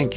Thank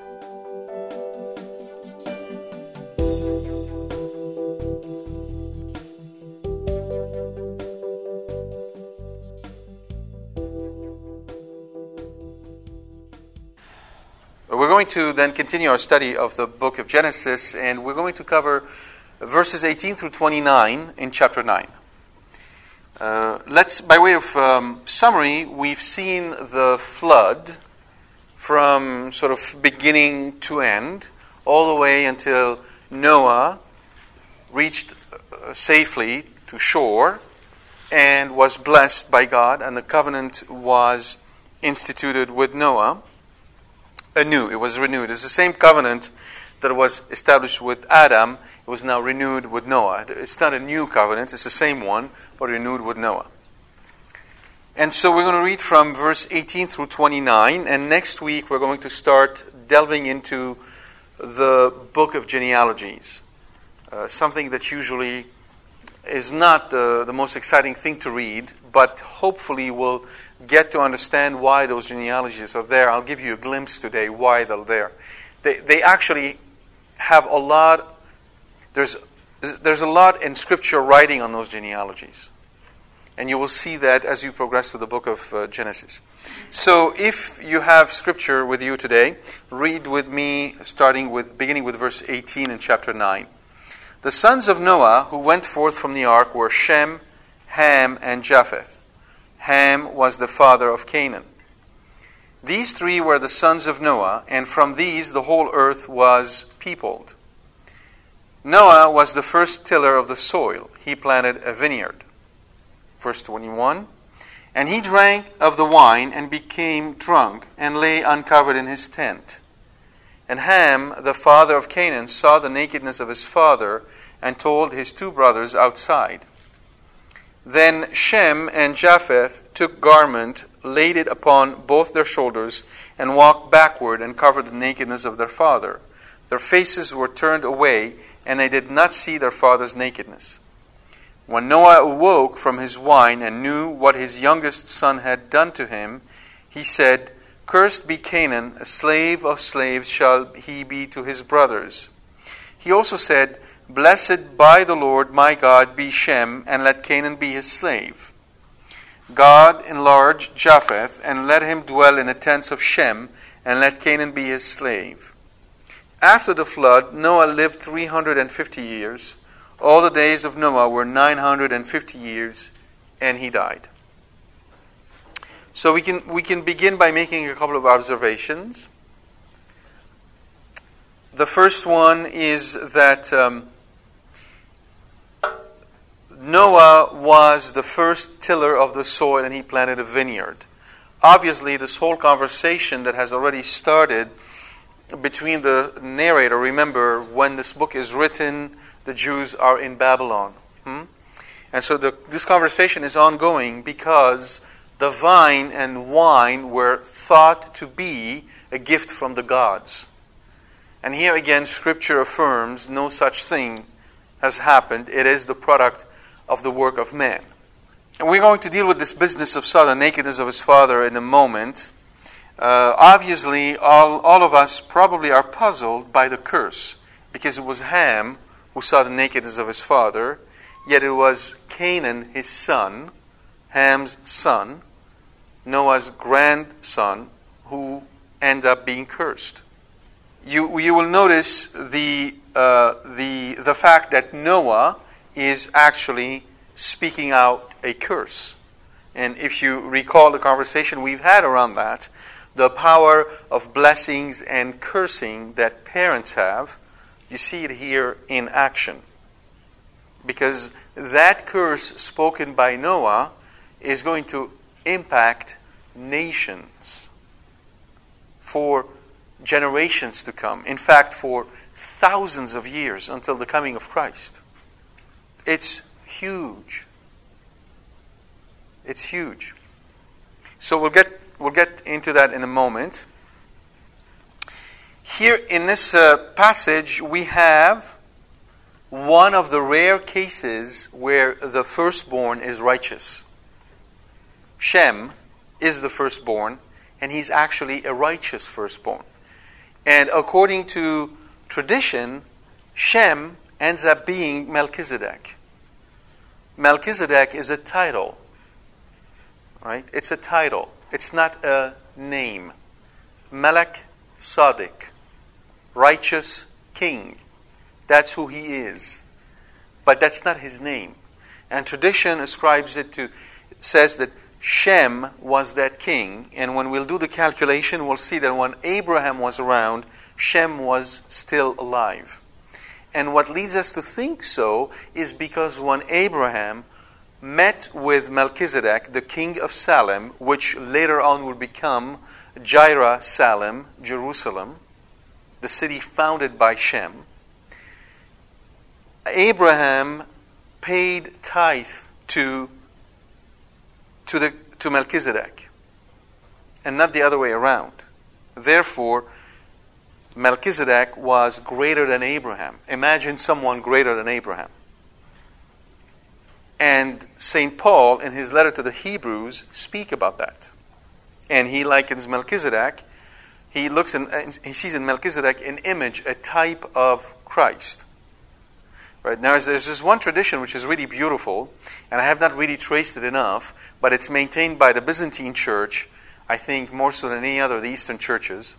We're going to then continue our study of the book of Genesis, and we're going to cover verses 18 through 29 in chapter 9. Let's, by way of summary, we've seen the flood from sort of beginning to end, all the way until Noah reached safely to shore and was blessed by God, and the covenant was instituted with Noah anew. It was renewed. It's the same covenant that was established with Adam. It was now renewed with Noah. It's not a new covenant, it's the same one, but renewed with Noah. And so we're going to read from verse 18 through 29, and next week we're going to start delving into the book of genealogies, something that usually is not the most exciting thing to read, but hopefully we'll get to understand why those genealogies are there. I'll give you a glimpse today why they're there. They actually have a lot. There's a lot in Scripture writing on those genealogies. And you will see that as you progress to the book of Genesis. So if you have Scripture with you today, read with me beginning with verse 18 in chapter 9. The sons of Noah who went forth from the ark were Shem, Ham, and Japheth. Ham was the father of Canaan. These 3 were the sons of Noah, and from these the whole earth was peopled. Noah was the first tiller of the soil. He planted a vineyard. Verse 21, and he drank of the wine and became drunk and lay uncovered in his tent. And Ham, the father of Canaan, saw the nakedness of his father and told his 2 brothers outside. Then Shem and Japheth took garment, laid it upon both their shoulders, and walked backward and covered the nakedness of their father. Their faces were turned away, and they did not see their father's nakedness. When Noah awoke from his wine and knew what his youngest son had done to him, he said, "Cursed be Canaan, a slave of slaves shall he be to his brothers." He also said, "Blessed by the Lord my God be Shem, and let Canaan be his slave." God enlarged Japheth, and let him dwell in the tents of Shem, and let Canaan be his slave. After the flood, Noah lived 350 years. All the days of Noah were 950 years, and he died. So we can begin by making a couple of observations. The first one is that Noah was the first tiller of the soil, and he planted a vineyard. Obviously, this whole conversation that has already started between the narrator, remember, when this book is written, the Jews are in Babylon. And so this conversation is ongoing because the vine and wine were thought to be a gift from the gods. And here again, Scripture affirms no such thing has happened. It is the product of the work of man. And we're going to deal with this business of saw the nakedness of his father in a moment. Obviously, all of us probably are puzzled by the curse, because it was Ham who saw the nakedness of his father, yet it was Canaan, his son, Ham's son, Noah's grandson, who end up being cursed. You will notice the fact that Noah is actually speaking out a curse. And if you recall the conversation we've had around that, the power of blessings and cursing that parents have, you see it here in action. Because that curse spoken by Noah is going to impact nations for generations to come. In fact, for thousands of years until the coming of Christ. It's huge. It's huge. So we'll get into that in a moment. Here in this passage, we have one of the rare cases where the firstborn is righteous. Shem is the firstborn, and he's actually a righteous firstborn. And according to tradition, Shem ends up being Melchizedek. Melchizedek is a title. Right? It's a title. It's not a name. Melech Tzedek, righteous king. That's who he is. But that's not his name. And tradition ascribes it to, says that Shem was that king. And when we'll do the calculation, we'll see that when Abraham was around, Shem was still alive. And what leads us to think so is because when Abraham met with Melchizedek, the king of Salem, which later on would become Jireh Salem, Jerusalem, the city founded by Shem, Abraham paid tithe to Melchizedek, and not the other way around. Therefore, Melchizedek was greater than Abraham. Imagine someone greater than Abraham. And St. Paul, in his letter to the Hebrews, speak about that. And he likens Melchizedek. He looks and he sees in Melchizedek an image, a type of Christ. Right? Now, there's this one tradition which is really beautiful, and I have not really traced it enough, but it's maintained by the Byzantine Church, I think more so than any other of the Eastern churches.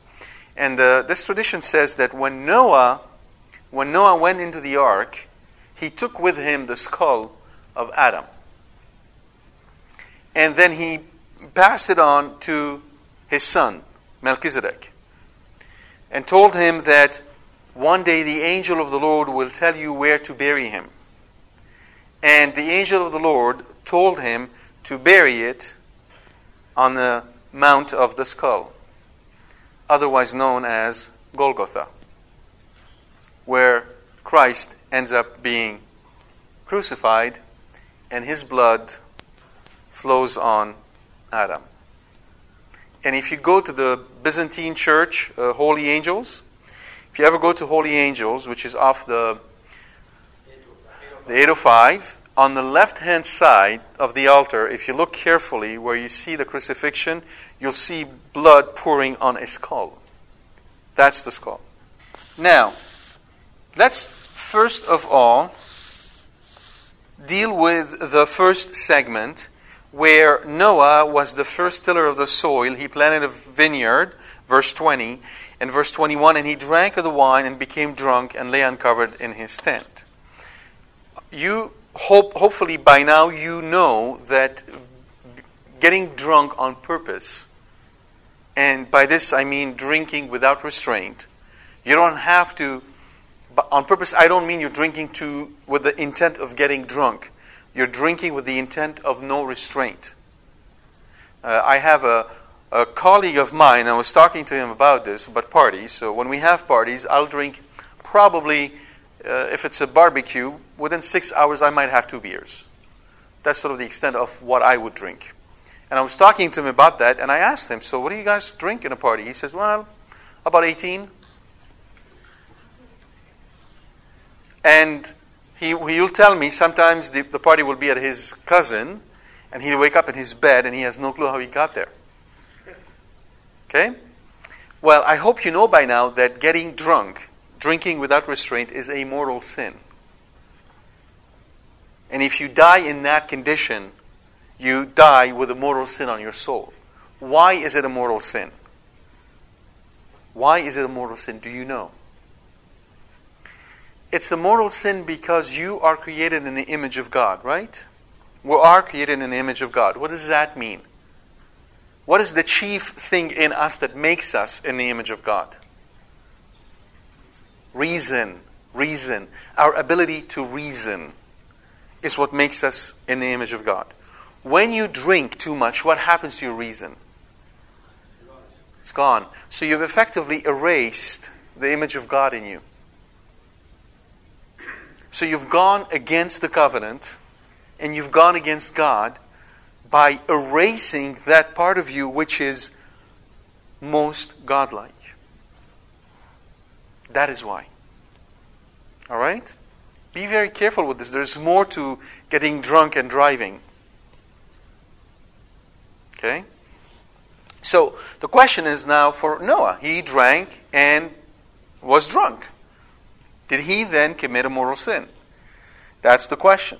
And this tradition says that when Noah went into the ark, he took with him the skull of Adam. And then he passed it on to his son, Melchizedek, and told him that one day the angel of the Lord will tell you where to bury him. And the angel of the Lord told him to bury it on the Mount of the Skull, otherwise known as Golgotha, where Christ ends up being crucified and his blood flows on Adam. And if you go to the Byzantine Church, Holy Angels, if you ever go to Holy Angels, which is off the 805, on the left-hand side of the altar, if you look carefully where you see the crucifixion, you'll see blood pouring on a skull. That's the skull. Now, let's first of all deal with the first segment where Noah was the first tiller of the soil. He planted a vineyard, verse 20, and verse 21, and he drank of the wine and became drunk and lay uncovered in his tent. You hopefully by now you know that getting drunk on purpose, and by this I mean drinking without restraint. You don't have to, but on purpose I don't mean you're drinking with the intent of getting drunk. You're drinking with the intent of no restraint. I have a colleague of mine, I was talking to him about this, about parties. So when we have parties, I'll drink probably, if it's a barbecue, within 6 hours I might have 2 beers. That's sort of the extent of what I would drink. And I was talking to him about that, and I asked him, so what do you guys drink in a party? He says, well, about 18. And he'll tell me sometimes the party will be at his cousin, and he'll wake up in his bed, and he has no clue how he got there. Okay? Well, I hope you know by now that getting drunk, drinking without restraint, is a mortal sin. And if you die in that condition, you die with a mortal sin on your soul. Why is it a mortal sin? Why is it a mortal sin? Do you know? It's a mortal sin because you are created in the image of God, right? We are created in the image of God. What does that mean? What is the chief thing in us that makes us in the image of God? Reason. Our ability to reason is what makes us in the image of God. When you drink too much, what happens to your reason? It's gone. So you've effectively erased the image of God in you. So you've gone against the covenant, and you've gone against God by erasing that part of you which is most godlike. That is why. All right? Be very careful with this. There's more to getting drunk and driving. Okay? So, the question is now for Noah. He drank and was drunk. Did he then commit a mortal sin? That's the question.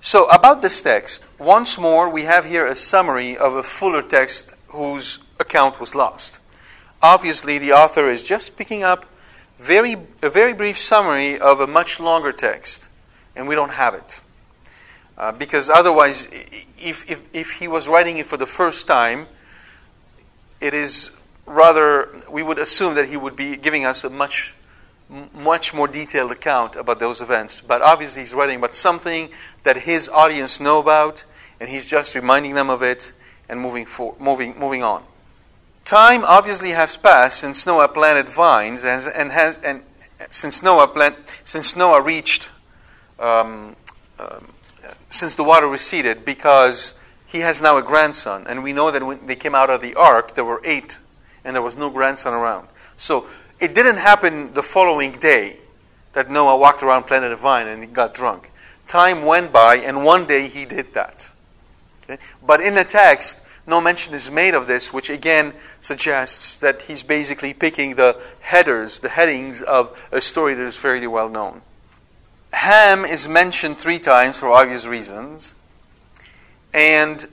So, about this text, once more we have here a summary of a fuller text whose account was lost. Obviously, the author is just picking up a very brief summary of a much longer text, and we don't have it. Because otherwise, if he was writing it for the first time, it is rather, we would assume that he would be giving us a much more detailed account about those events. But obviously he's writing about something that his audience know about, and he's just reminding them of it and moving on. Time obviously has passed since Noah planted vines since the water receded, because he has now a grandson, and we know that when they came out of the ark there were 8, and there was no grandson around. So it didn't happen the following day that Noah walked around, planted a vine, and he got drunk. Time went by, and one day he did that. Okay? But in the text, no mention is made of this, which again suggests that he's basically picking the headings of a story that is fairly well known. Ham is mentioned 3 times for obvious reasons. And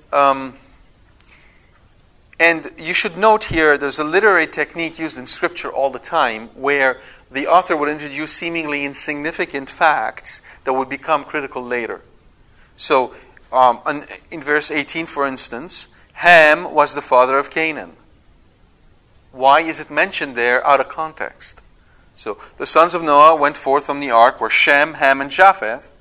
you should note here, there's a literary technique used in Scripture all the time where the author would introduce seemingly insignificant facts that would become critical later. So, in verse 18, for instance, Ham was the father of Canaan. Why is it mentioned there out of context? So, the sons of Noah went forth from the ark were Shem, Ham, and Japheth.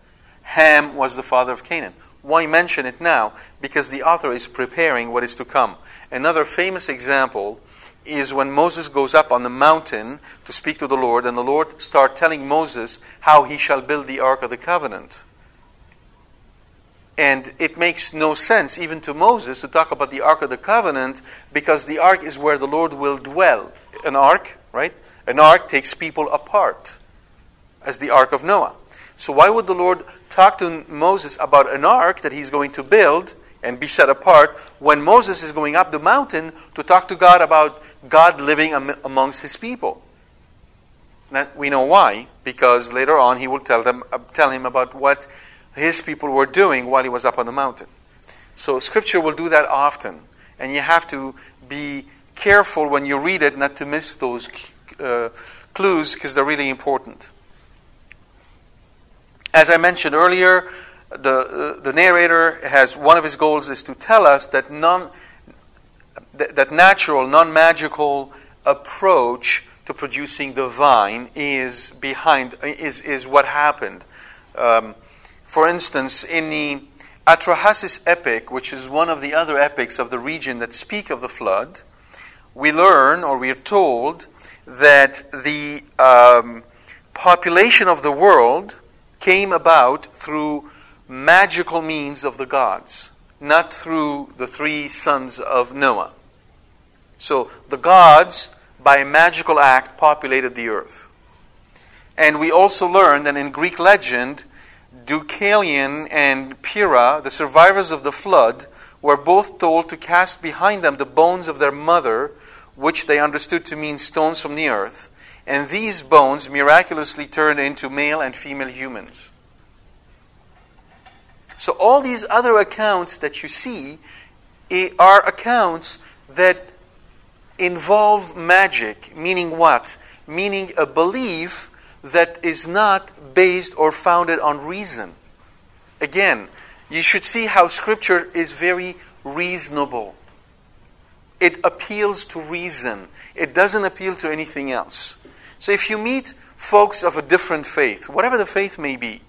Ham was the father of Canaan. Why mention it now? Because the author is preparing what is to come. Another famous example is when Moses goes up on the mountain to speak to the Lord, and the Lord starts telling Moses how he shall build the Ark of the Covenant. And it makes no sense, even to Moses, to talk about the Ark of the Covenant, because the Ark is where the Lord will dwell. An Ark, right? An ark takes people apart, as the Ark of Noah. So why would the Lord talk to Moses about an ark that he's going to build and be set apart when Moses is going up the mountain to talk to God about God living amongst his people? That we know why, because later on he will tell him about what his people were doing while he was up on the mountain. So Scripture will do that often, and you have to be careful when you read it not to miss those clues, because they're really important. As I mentioned earlier, the narrator has one of his goals is to tell us that that natural, non-magical approach to producing the vine is what happened. For instance, in the Atrahasis epic, which is one of the other epics of the region that speak of the flood, we are told that the population of the world came about through magical means of the gods, not through the 3 sons of Noah. So the gods, by a magical act, populated the earth. And we also learn that in Greek legend, Deucalion and Pyrrha, the survivors of the flood, were both told to cast behind them the bones of their mother, which they understood to mean stones from the earth, and these bones miraculously turned into male and female humans. So all these other accounts that you see are accounts that involve magic. Meaning what? Meaning a belief that is not based or founded on reason. Again, you should see how Scripture is very reasonable. It appeals to reason. It doesn't appeal to anything else. So if you meet folks of a different faith, whatever the faith may be.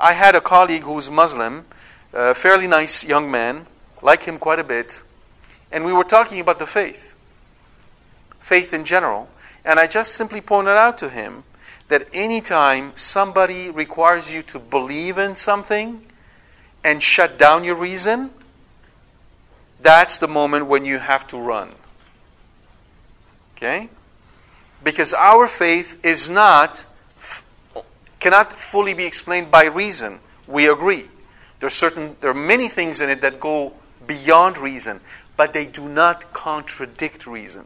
I had a colleague who's Muslim, a fairly nice young man, like him quite a bit, and we were talking about the faith in general, and I just simply pointed out to him that any time somebody requires you to believe in something and shut down your reason, that's the moment when you have to run. Okay? Because our faith is cannot fully be explained by reason. We agree. There are many things in it that go beyond reason, but they do not contradict reason.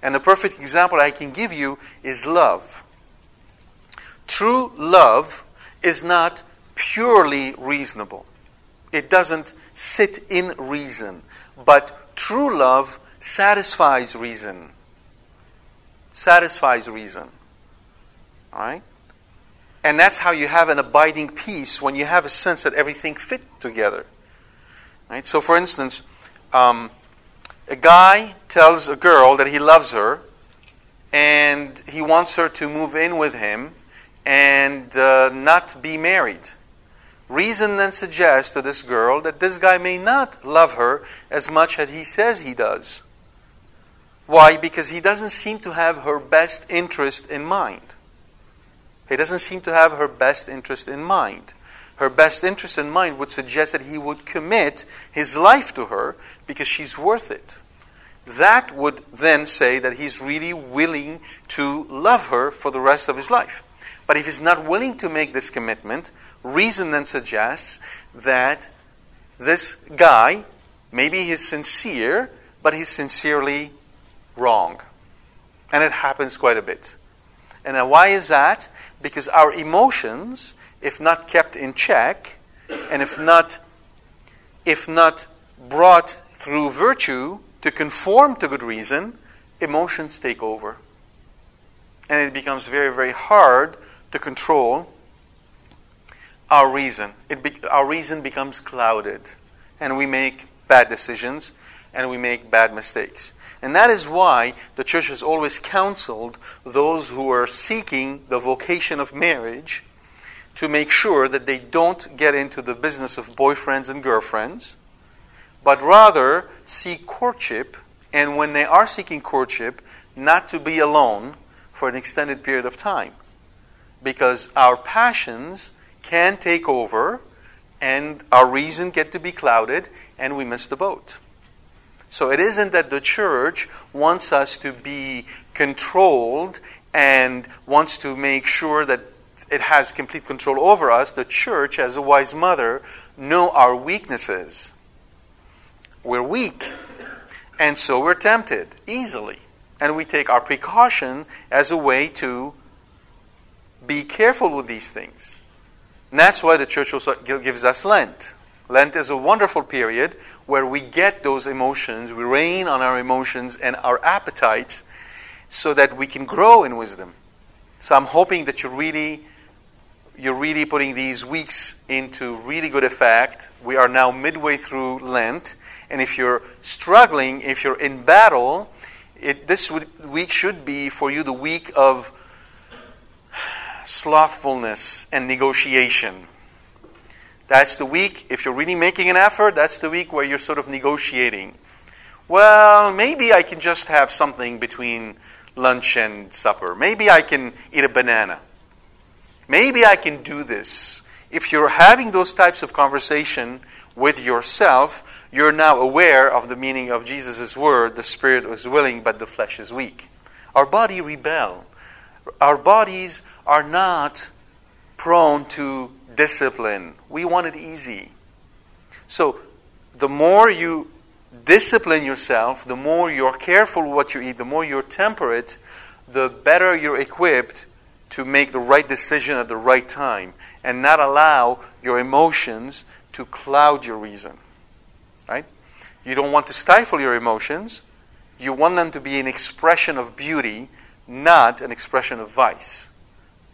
And the perfect example I can give you is love. True love is not purely reasonable. It doesn't sit in reason. But true love satisfies reason. Satisfies reason. All right? And that's how you have an abiding peace, when you have a sense that everything fit together. Right? So for instance, a guy tells a girl that he loves her, and he wants her to move in with him and not be married. Reason then suggests to this girl that this guy may not love her as much as he says he does. Why? Because he doesn't seem to have her best interest in mind. He doesn't seem to have her best interest in mind. Her best interest in mind would suggest that he would commit his life to her because she's worth it. That would then say that he's really willing to love her for the rest of his life. But if he's not willing to make this commitment, reason then suggests that this guy, maybe he's sincere, but he's sincerely wrong. And it happens quite a bit. And now why is that? Because our emotions, if not kept in check, and if not brought through virtue to conform to good reason, emotions take over. And it becomes very, very hard to control our reason. Our reason becomes clouded. And we make bad decisions, and we make bad mistakes. And that is why the Church has always counseled those who are seeking the vocation of marriage to make sure that they don't get into the business of boyfriends and girlfriends, but rather seek courtship, and when they are seeking courtship, not to be alone for an extended period of time. Because our passions can take over, and our reason get to be clouded, and we miss the boat. So it isn't that the Church wants us to be controlled and wants to make sure that it has complete control over us. The Church, as a wise mother, knows our weaknesses. We're weak, and so we're tempted easily. And we take our precaution as a way to be careful with these things. And that's why the Church also gives us Lent. Lent is a wonderful period where we get those emotions, we reign on our emotions and our appetites so that we can grow in wisdom. So I'm hoping that you're really putting these weeks into really good effect. We are now midway through Lent, and if you're struggling, if you're in battle, this week should be for you the week of slothfulness and negotiation. That's the week, if you're really making an effort, that's the week where you're sort of negotiating. Well, maybe I can just have something between lunch and supper. Maybe I can eat a banana. Maybe I can do this. If you're having those types of conversation with yourself, you're now aware of the meaning of Jesus' word, the spirit is willing, but the flesh is weak. Our body rebel. Our bodies are not prone to discipline. We want it easy. So the more you discipline yourself, the more you're careful what you eat, the more you're temperate, the better you're equipped to make the right decision at the right time and not allow your emotions to cloud your reason. Right? You don't want to stifle your emotions. You want them to be an expression of beauty, not an expression of vice.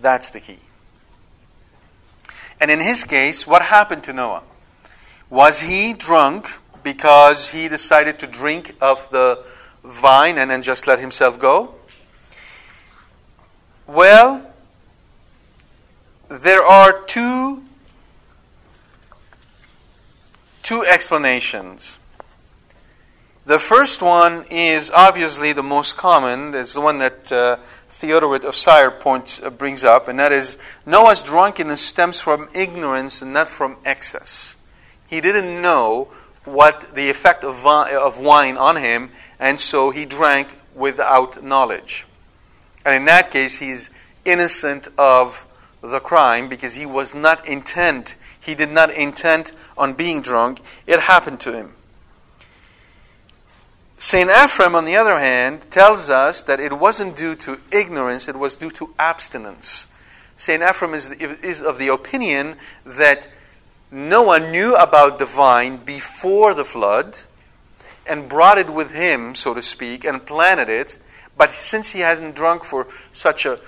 That's the key. And in his case, what happened to Noah? Was he drunk because he decided to drink of the vine and then just let himself go? Well, there are two explanations. The first one is obviously the most common. It's the one that Theodoret of Syre brings up, and that is Noah's drunkenness stems from ignorance and not from excess. He didn't know what the effect of wine on him, and so he drank without knowledge. And in that case, he's innocent of the crime because he was not intent. He did not intend on being drunk. It happened to him. Saint Ephraim, on the other hand, tells us that it wasn't due to ignorance, it was due to abstinence. Saint Ephraim is of the opinion that Noah knew about the vine before the flood and brought it with him, so to speak, and planted it, but since he didn't drink for such a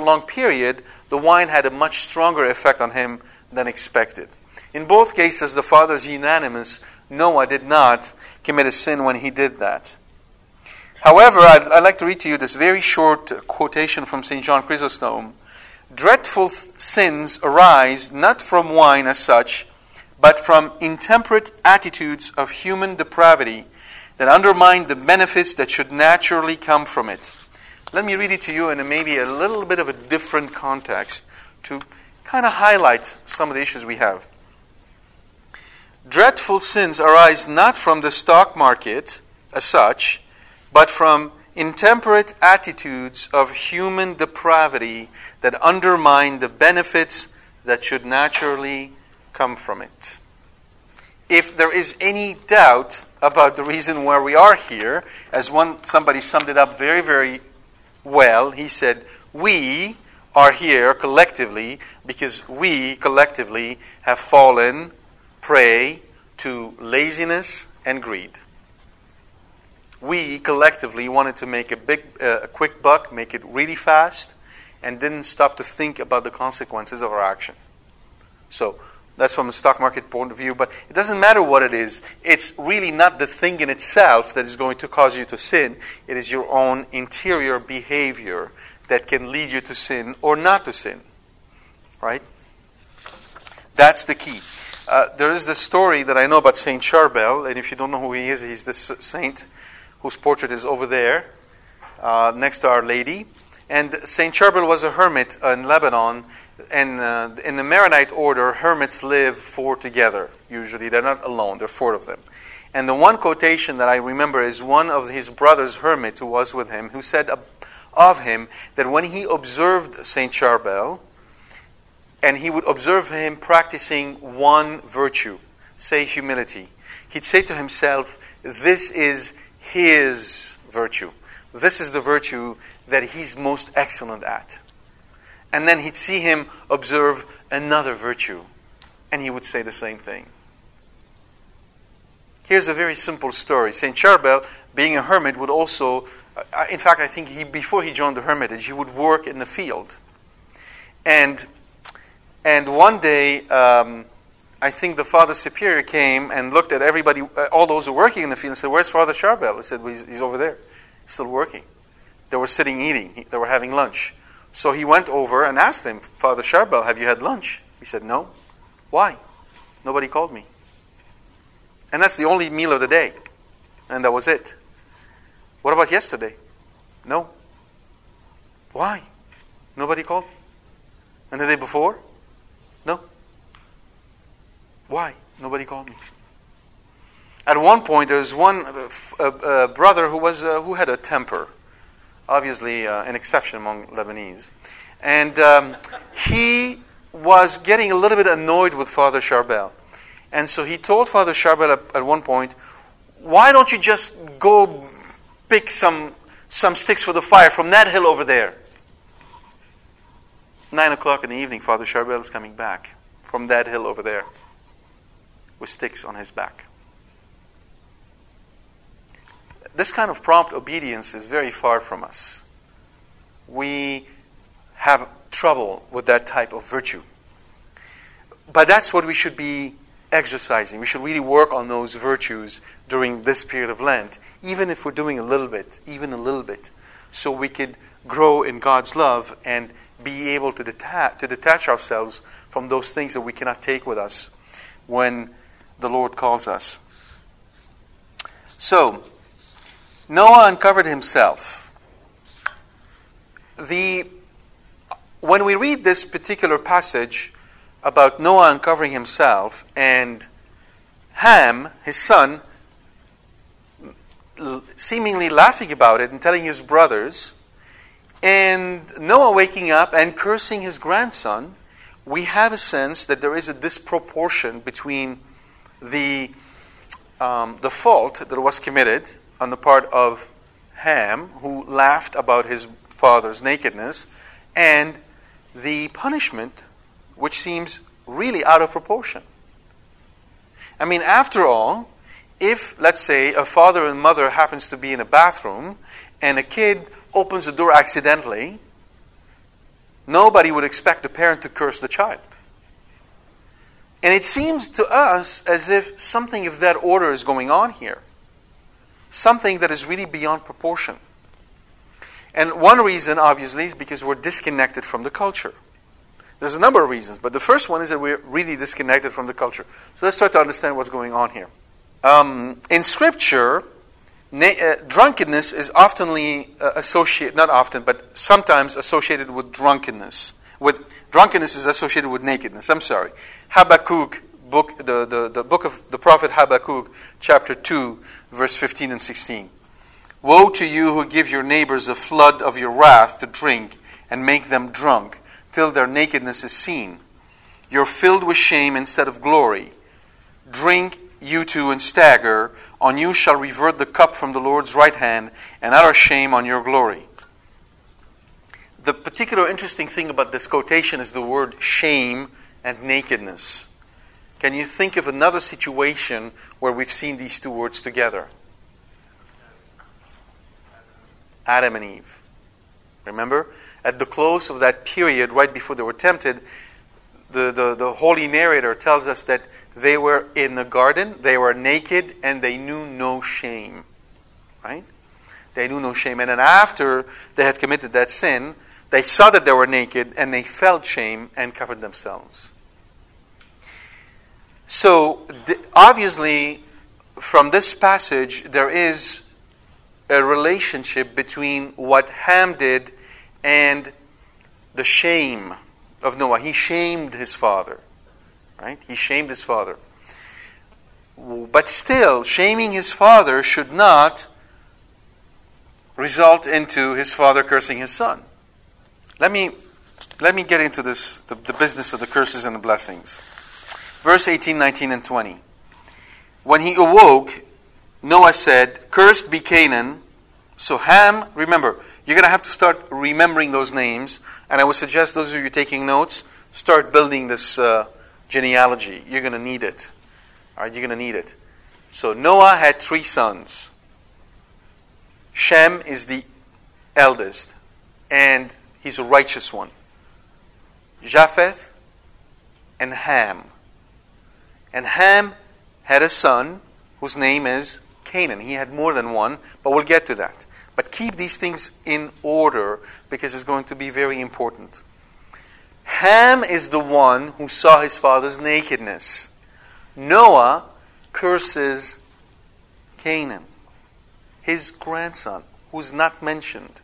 long period, the wine had a much stronger effect on him than expected. In both cases, the father is unanimous. Noah did not commit a sin when he did that. However, I'd like to read to you this very short quotation from St. John Chrysostom. Dreadful sins arise not from wine as such, but from intemperate attitudes of human depravity that undermine the benefits that should naturally come from it. Let me read it to you in maybe a little bit of a different context to kind of highlight some of the issues we have. Dreadful sins arise not from the stock market as such, but from intemperate attitudes of human depravity that undermine the benefits that should naturally come from it. If there is any doubt about the reason why we are here, as somebody summed it up very, very well, he said, we are here collectively because we collectively have fallen prey to laziness and greed. We collectively wanted to make a quick buck, make it really fast, and didn't stop to think about the consequences of our action. So that's from a stock market point of view, but it doesn't matter what it is. It's really not the thing in itself that is going to cause you to sin. It is your own interior behavior that can lead you to sin or not to sin. Right? That's the key. There is this story that I know about St. Charbel, and if you don't know who he is, he's this saint whose portrait is over there, next to Our Lady. And St. Charbel was a hermit in Lebanon, and in the Maronite order, hermits live four together, usually. They're not alone, there are four of them. And the one quotation that I remember is one of his brother's hermit who was with him, who said of him that when he observed St. Charbel, and he would observe him practicing one virtue, say humility. He'd say to himself, this is his virtue. This is the virtue that he's most excellent at. And then he'd see him observe another virtue, and he would say the same thing. Here's a very simple story. St. Charbel, being a hermit, would also, in fact, I think before he joined the hermitage, he would work in the field. And one day, I think the Father Superior came and looked at everybody, all those who were working in the field, and said, where's Father Charbel? He said, well, he's over there, still working. They were sitting eating. They were having lunch. So he went over and asked him, Father Charbel, have you had lunch? He said, no. Why? Nobody called me. And that's the only meal of the day. And that was it. What about yesterday? No. Why? Nobody called. And the day before? No. Why? Nobody called me. At one point, there was one brother who had a temper, obviously an exception among Lebanese, and he was getting a little bit annoyed with Father Charbel, and so he told Father Charbel at one point, "Why don't you just go pick some sticks for the fire from that hill over there?" 9 o'clock in the evening, Father Charbel is coming back from that hill over there with sticks on his back. This kind of prompt obedience is very far from us. We have trouble with that type of virtue. But that's what we should be exercising. We should really work on those virtues during this period of Lent, even if we're doing a little bit, so we could grow in God's love and be able to detach ourselves from those things that we cannot take with us when the Lord calls us. So, Noah uncovered himself. When we read this particular passage about Noah uncovering himself and Ham, his son, seemingly laughing about it and telling his brothers, and Noah waking up and cursing his grandson, we have a sense that there is a disproportion between the fault that was committed on the part of Ham, who laughed about his father's nakedness, and the punishment, which seems really out of proportion. I mean, after all, if, let's say, a father and mother happens to be in a bathroom and a kid opens the door accidentally, nobody would expect the parent to curse the child. And it seems to us as if something of that order is going on here. Something that is really beyond proportion. And one reason, obviously, is because we're disconnected from the culture. There's a number of reasons, but the first one is that we're really disconnected from the culture. So let's try to understand what's going on here. In Scripture, drunkenness is sometimes associated with drunkenness. Drunkenness is associated with nakedness. I'm sorry. Habakkuk, the book of the prophet Habakkuk, chapter 2, verse 15 and 16. Woe to you who give your neighbors a flood of your wrath to drink and make them drunk, till their nakedness is seen. You're filled with shame instead of glory. Drink, you too, and stagger. On you shall revert the cup from the Lord's right hand, and utter shame on your glory. The particular interesting thing about this quotation is the word shame and nakedness. Can you think of another situation where we've seen these two words together? Adam and Eve. Remember? At the close of that period, right before they were tempted, the holy narrator tells us that they were in the garden, they were naked, and they knew no shame. Right? They knew no shame. And then after they had committed that sin, they saw that they were naked, and they felt shame and covered themselves. So, obviously, from this passage, there is a relationship between what Ham did and the shame of Noah. He shamed his father. Right? He shamed his father. But still, shaming his father should not result into his father cursing his son. Let me get into this, the business of the curses and the blessings. Verse 18, 19, and 20. When he awoke, Noah said, "Cursed be Canaan." So Ham, remember, you're going to have to start remembering those names. And I would suggest those of you taking notes, start building this genealogy. You're going to need it. All right, you're going to need it. So Noah had three sons. Shem is the eldest, and he's a righteous one. Japheth and Ham. And Ham had a son whose name is Canaan. He had more than one, but we'll get to that. But keep these things in order because it's going to be very important. Ham is the one who saw his father's nakedness. Noah curses Canaan, his grandson, who's not mentioned.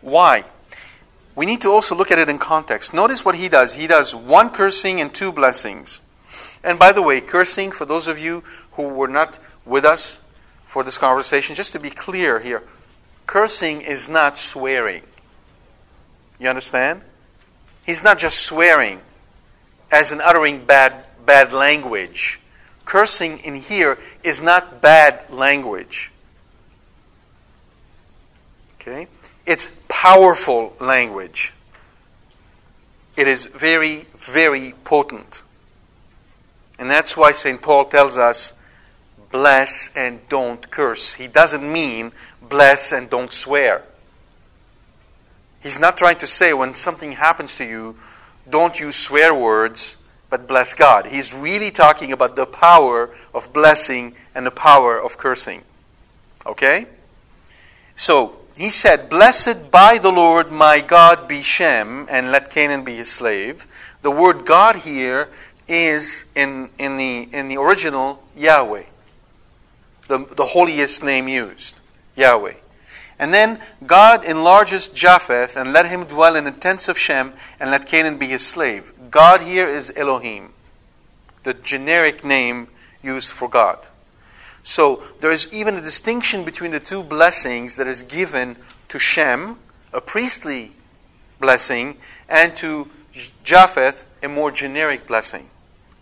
Why? We need to also look at it in context. Notice what he does. He does one cursing and two blessings. And by the way, cursing, for those of you who were not with us for this conversation, just to be clear here, cursing is not swearing. You understand? He's not just swearing as in uttering bad language. Cursing in here is not bad language. Okay? It's powerful language. It is very, very potent. And that's why St. Paul tells us, bless and don't curse. He doesn't mean bless and don't swear. He's not trying to say when something happens to you, don't use swear words, but bless God. He's really talking about the power of blessing and the power of cursing. Okay? So, he said, "Blessed by the Lord my God be Shem, and let Canaan be his slave." The word God here is, in the original, Yahweh. The holiest name used, Yahweh. And then, "God enlarges Japheth, and let him dwell in the tents of Shem, and let Canaan be his slave." God here is Elohim, the generic name used for God. So, there is even a distinction between the two blessings that is given to Shem, a priestly blessing, and to Japheth, a more generic blessing.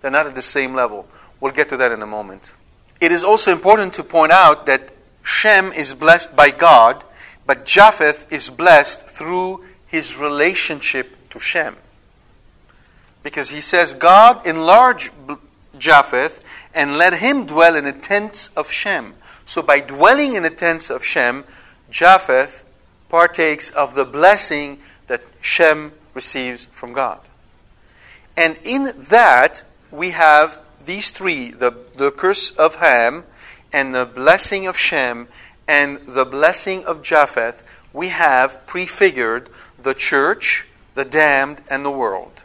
They're not at the same level. We'll get to that in a moment. It is also important to point out that Shem is blessed by God, but Japheth is blessed through his relationship to Shem. Because he says, "God enlarge Japheth and let him dwell in the tents of Shem." So by dwelling in the tents of Shem, Japheth partakes of the blessing that Shem receives from God. And in that, we have these three, the curse of Ham, and the blessing of Shem, and the blessing of Japheth. We have prefigured the church, the damned, and the world.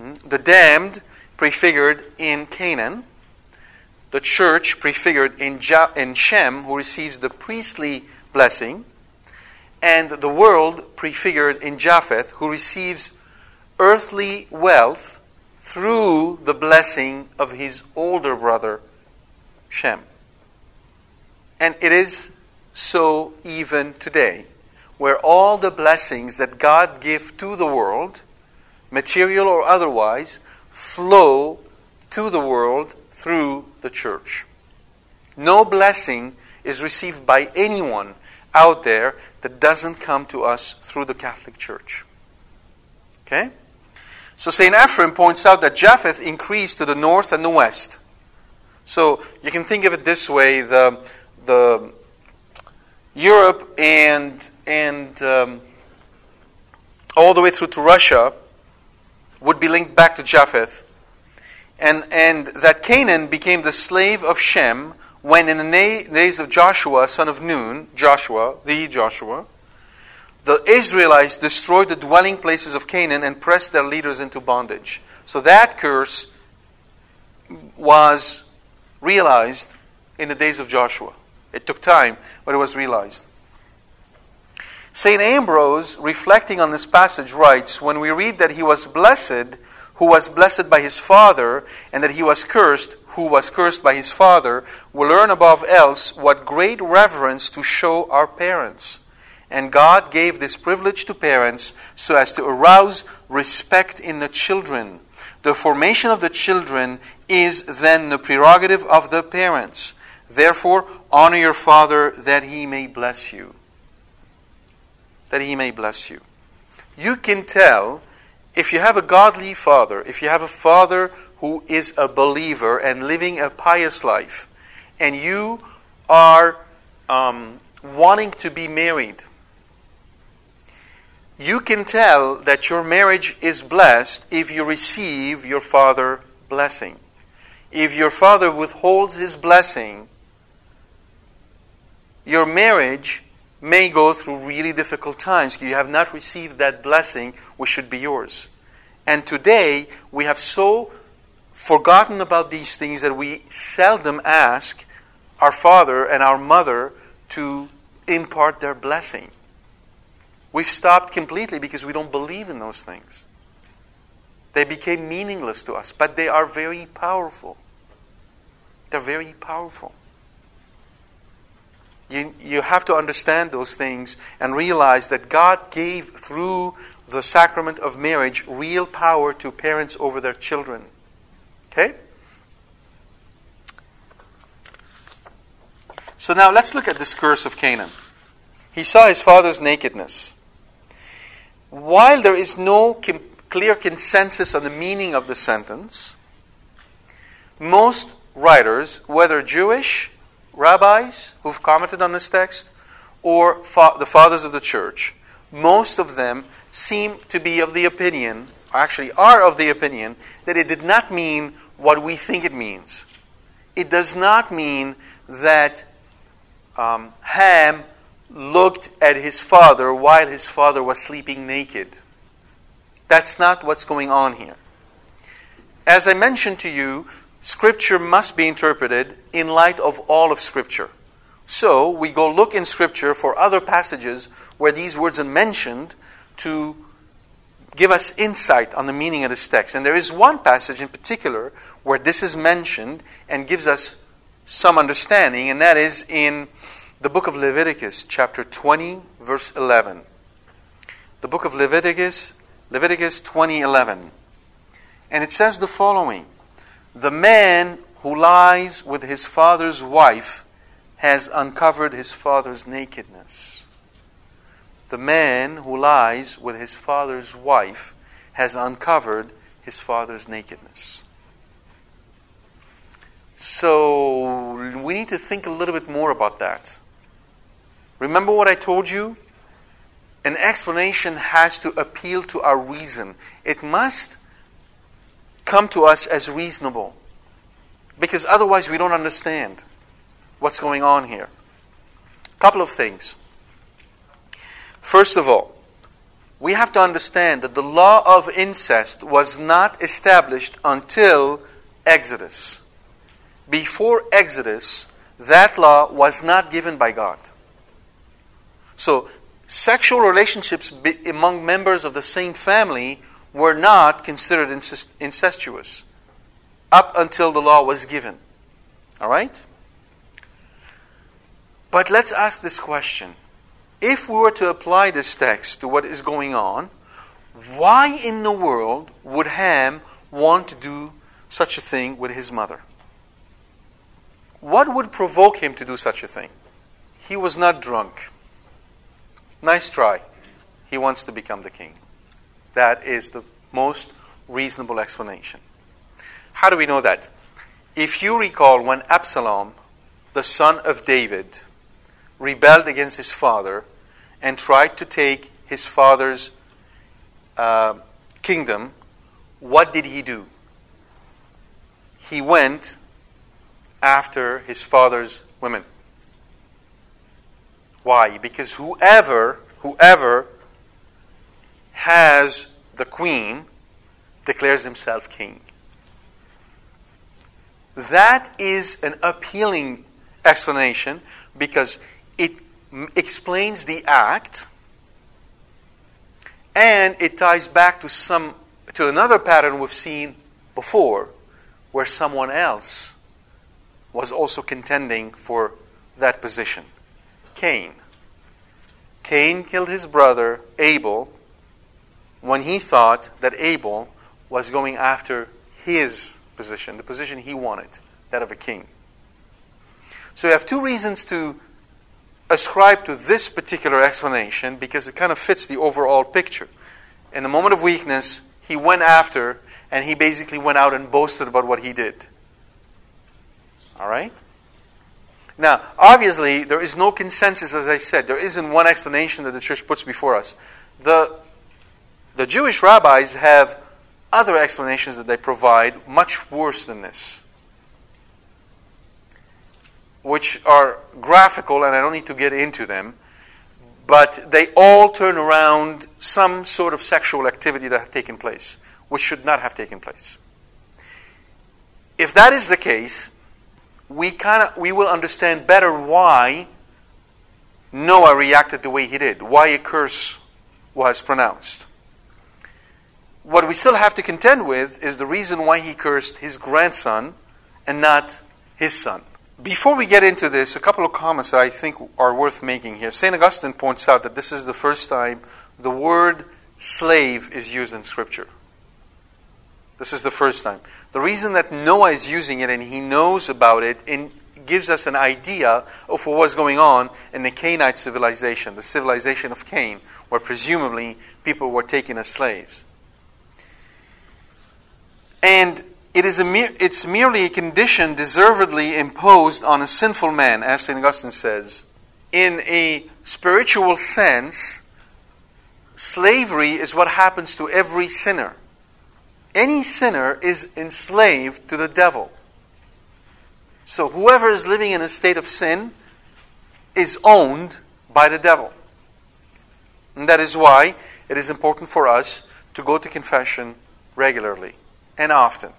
The damned prefigured in Canaan. The church prefigured in Shem, who receives the priestly blessing. And the world prefigured in Japheth, who receives earthly wealth through the blessing of his older brother, Shem. And it is so even today, where all the blessings that God gives to the world, material or otherwise, flow to the world through the church. No blessing is received by anyone out there that doesn't come to us through the Catholic Church. Okay? So Saint Ephraim points out that Japheth increased to the north and the west. So you can think of it this way: the Europe and all the way through to Russia would be linked back to Japheth, and that Canaan became the slave of Shem when, in the days of Joshua, son of Nun, Joshua, the Israelites destroyed the dwelling places of Canaan and pressed their leaders into bondage. So that curse was realized in the days of Joshua. It took time, but it was realized. St. Ambrose, reflecting on this passage, writes, "When we read that he was blessed, who was blessed by his father, and that he was cursed, who was cursed by his father, we learn above else what great reverence to show our parents. And God gave this privilege to parents so as to arouse respect in the children. The formation of the children is then the prerogative of the parents. Therefore, honor your father that he may bless you." That he may bless you. You can tell if you have a godly father, if you have a father who is a believer and living a pious life, and you are wanting to be married, you can tell that your marriage is blessed if you receive your father's blessing. If your father withholds his blessing, your marriage may go through really difficult times. You have not received that blessing, which should be yours. And today, we have so forgotten about these things that we seldom ask our father and our mother to impart their blessing. We've stopped completely because we don't believe in those things. They became meaningless to us, but they are very powerful. They're very powerful. You have to understand those things and realize that God gave through the sacrament of marriage real power to parents over their children. Okay? So now let's look at this curse of Canaan. He saw his father's nakedness. While there is no clear consensus on the meaning of the sentence, most writers, whether Jewish rabbis who've commented on this text or the fathers of the church, most of them seem to be of the opinion, or actually are of the opinion, that it did not mean what we think it means. It does not mean that Ham looked at his father while his father was sleeping naked. That's not what's going on here. As I mentioned to you, Scripture must be interpreted in light of all of Scripture. So, we go look in Scripture for other passages where these words are mentioned to give us insight on the meaning of this text. And there is one passage in particular where this is mentioned and gives us some understanding, and that is in the book of Leviticus, chapter 20, verse 11. The book of Leviticus, Leviticus 20:11. And it says the following: "The man who lies with his father's wife has uncovered his father's nakedness." The man who lies with his father's wife has uncovered his father's nakedness. So, we need to think a little bit more about that. Remember what I told you? An explanation has to appeal to our reason. It must come to us as reasonable, because otherwise we don't understand what's going on here. A couple of things. First of all, we have to understand that the law of incest was not established until Exodus. Before Exodus, that law was not given by God. So, sexual relationships among members of the same family were not considered incestuous up until the law was given. Alright? But let's ask this question. If we were to apply this text to what is going on, why in the world would Ham want to do such a thing with his mother? What would provoke him to do such a thing? He was not drunk. Nice try. He wants to become the king. That is the most reasonable explanation. How do we know that? If you recall, when Absalom, the son of David, rebelled against his father and tried to take his father's kingdom, what did he do? He went after his father's women. Why? Because whoever has the queen declares himself king. That is an appealing explanation because it explains the act and it ties back to another pattern we've seen before, where someone else was also contending for that position. Cain. Cain killed his brother Abel when he thought that Abel was going after his position, the position he wanted, that of a king. So you have two reasons to ascribe to this particular explanation, because it kind of fits the overall picture. In the moment of weakness, he went after, and he basically went out and boasted about what he did. Alright? Now, obviously, there is no consensus, as I said. There isn't one explanation that the church puts before us. The Jewish rabbis have other explanations that they provide, much worse than this, which are graphical, and I don't need to get into them, but they all turn around some sort of sexual activity that had taken place, which should not have taken place. If that is the case, we will understand better why Noah reacted the way he did, why a curse was pronounced. What we still have to contend with is the reason why he cursed his grandson and not his son. Before we get into this, a couple of comments that I think are worth making here. St. Augustine points out that this is the first time the word slave is used in Scripture. This is the first time. The reason that Noah is using it and he knows about it and gives us an idea of what was going on in the Canaanite civilization, the civilization of Cain, where presumably people were taken as slaves. And it's merely a condition deservedly imposed on a sinful man, as St. Augustine says. In a spiritual sense, slavery is what happens to every sinner. Any sinner is enslaved to the devil. So whoever is living in a state of sin is owned by the devil. And that is why it is important for us to go to confession regularly and often.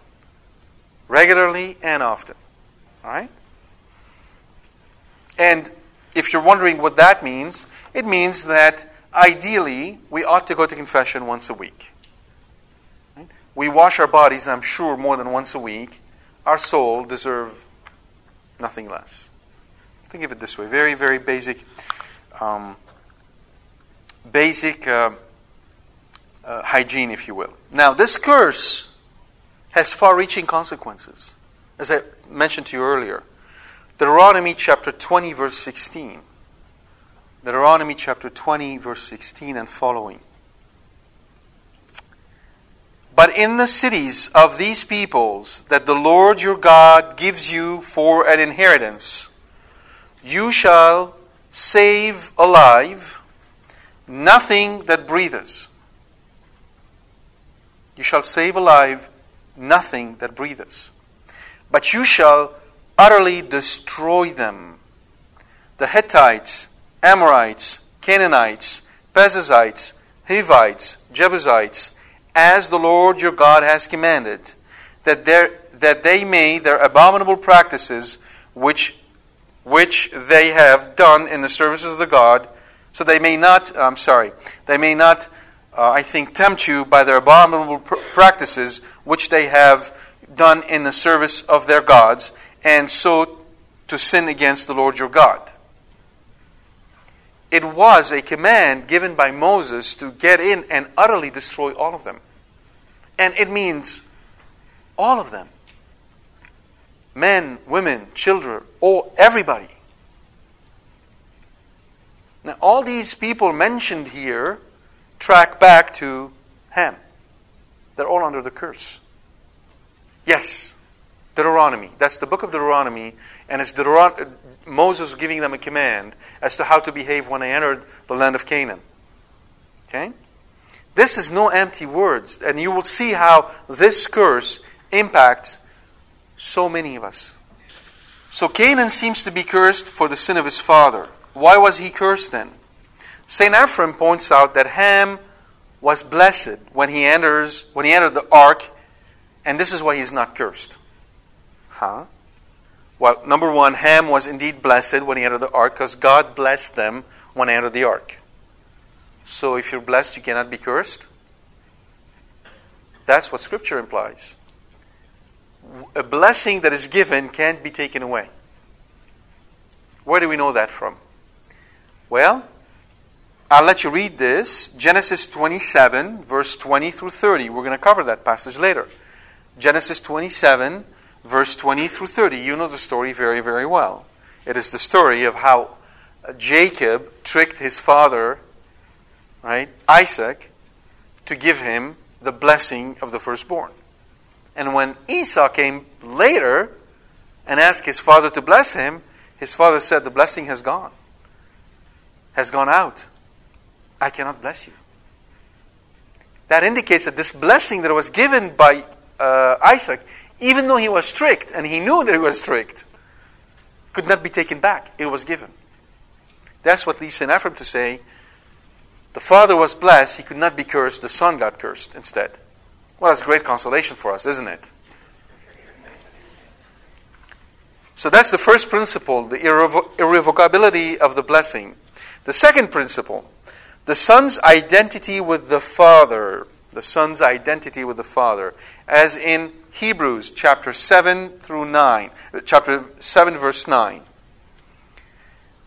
Regularly and often. All right? And if you're wondering what that means, it means that ideally we ought to go to confession once a week. We wash our bodies, I'm sure, more than once a week. Our soul deserves nothing less. Think of it this way. Very, very basic hygiene, if you will. Now, this curse has far-reaching consequences. As I mentioned to you earlier, Deuteronomy chapter 20, verse 16. Deuteronomy chapter 20, verse 16 and following. But in the cities of these peoples that the Lord your God gives you for an inheritance, you shall save alive nothing that breathes. You shall save alive nothing that breathes. But you shall utterly destroy them. The Hittites, Amorites, Canaanites, Perizzites, Hivites, Jebusites, as the Lord your God has commanded, that they may their abominable practices which they have done in the services of the God, so they may not. tempt you by their abominable practices which they have done in the service of their gods, and so to sin against the Lord your God. It was a command given by Moses to get in and utterly destroy all of them. And it means all of them. Men, women, children, everybody. Now, all these people mentioned here track back to Ham. They're all under the curse. Yes, Deuteronomy. That's the book of Deuteronomy, and it's Moses giving them a command as to how to behave when they entered the land of Canaan. Okay? This is no empty words, and you will see how this curse impacts so many of us. So Canaan seems to be cursed for the sin of his father. Why was he cursed then? Saint Ephraim points out that Ham was blessed when he entered the ark, and this is why he's not cursed. Huh? Well, number one, Ham was indeed blessed when he entered the ark because God blessed them when they entered the ark. So if you're blessed, you cannot be cursed. That's what Scripture implies. A blessing that is given can't be taken away. Where do we know that from? Well, I'll let you read this. Genesis 27, verse 20 through 30. We're going to cover that passage later. Genesis 27, Verse 20 through 30, you know the story very, very well. It is the story of how Jacob tricked his father, right, Isaac, to give him the blessing of the firstborn. And when Esau came later and asked his father to bless him, his father said, the blessing has gone out. I cannot bless you. That indicates that this blessing that was given by Isaac, even though he was tricked, and he knew that he was tricked, could not be taken back. It was given. That's what leads St. Ephraim to say, the father was blessed, he could not be cursed, the son got cursed instead. Well, that's great consolation for us, isn't it? So that's the first principle, the irrevocability of the blessing. The second principle, the son's identity with the father. The son's identity with the father, as in Hebrews chapter 7 through 9, chapter 7 verse 9.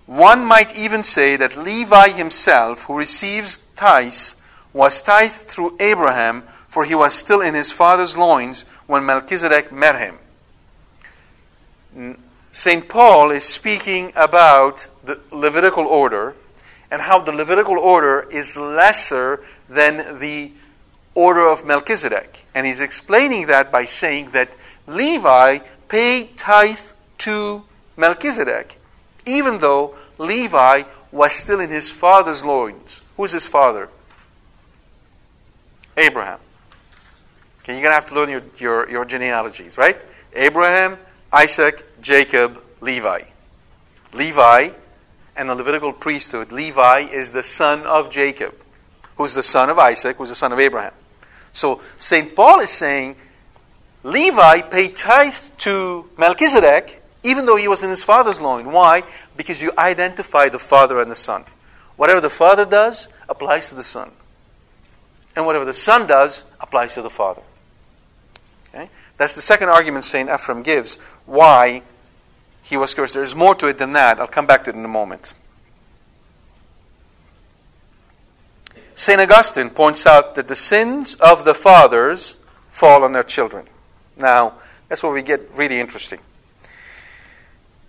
One might even say that Levi himself, who receives tithes, was tithed through Abraham, for he was still in his father's loins when Melchizedek met him. St. Paul is speaking about the Levitical order and how the Levitical order is lesser than the order of Melchizedek. And he's explaining that by saying that Levi paid tithe to Melchizedek, even though Levi was still in his father's loins. Who's his father? Abraham. Okay, you're going to have to learn your genealogies, right? Abraham, Isaac, Jacob, Levi. Levi and the Levitical priesthood. Levi is the son of Jacob, who's the son of Isaac, who's the son of Abraham. So St. Paul is saying, Levi paid tithe to Melchizedek, even though he was in his father's loin. Why? Because you identify the father and the son. Whatever the father does, applies to the son. And whatever the son does, applies to the father. Okay? That's the second argument St. Ephraim gives, why he was cursed. There's more to it than that. I'll come back to it in a moment. St. Augustine points out that the sins of the fathers fall on their children. Now, that's where we get really interesting.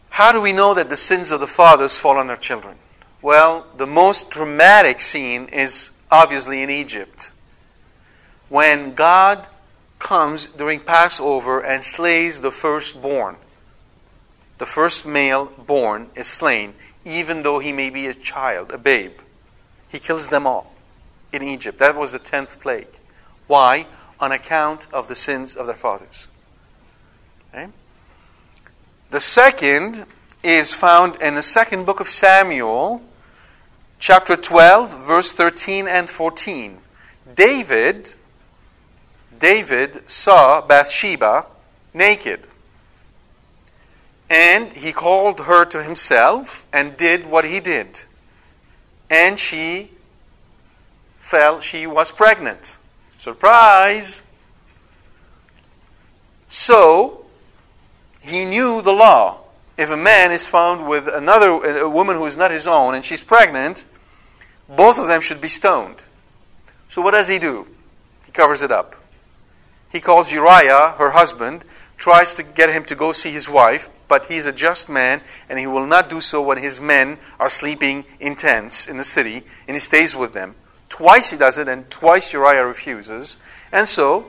How do we know that the sins of the fathers fall on their children? Well, the most dramatic scene is obviously in Egypt, when God comes during Passover and slays the firstborn. The first male born is slain, even though he may be a child, a babe. He kills them all in Egypt. That was the 10th plague. Why? On account of the sins of their fathers. Okay? The second is found in the second book of Samuel, chapter 12, verse 13 and 14. David saw Bathsheba naked, and he called her to himself and did what he did. And she was pregnant. Surprise! So, he knew the law. If a man is found with a woman who is not his own, and she's pregnant, both of them should be stoned. So what does he do? He covers it up. He calls Uriah, her husband, tries to get him to go see his wife, but he's a just man, and he will not do so when his men are sleeping in tents in the city, and he stays with them. Twice he does it, and twice Uriah refuses. And so,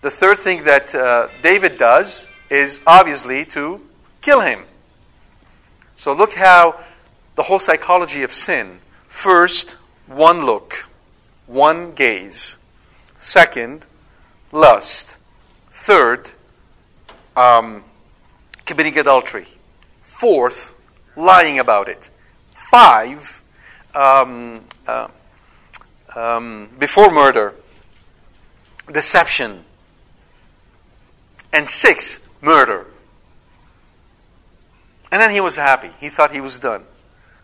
the third thing that David does is obviously to kill him. So look how the whole psychology of sin. First, one look, one gaze. Second, lust. Third, committing adultery. Fourth, lying about it. Five, before murder, deception. And six, murder. And then he was happy. He thought he was done.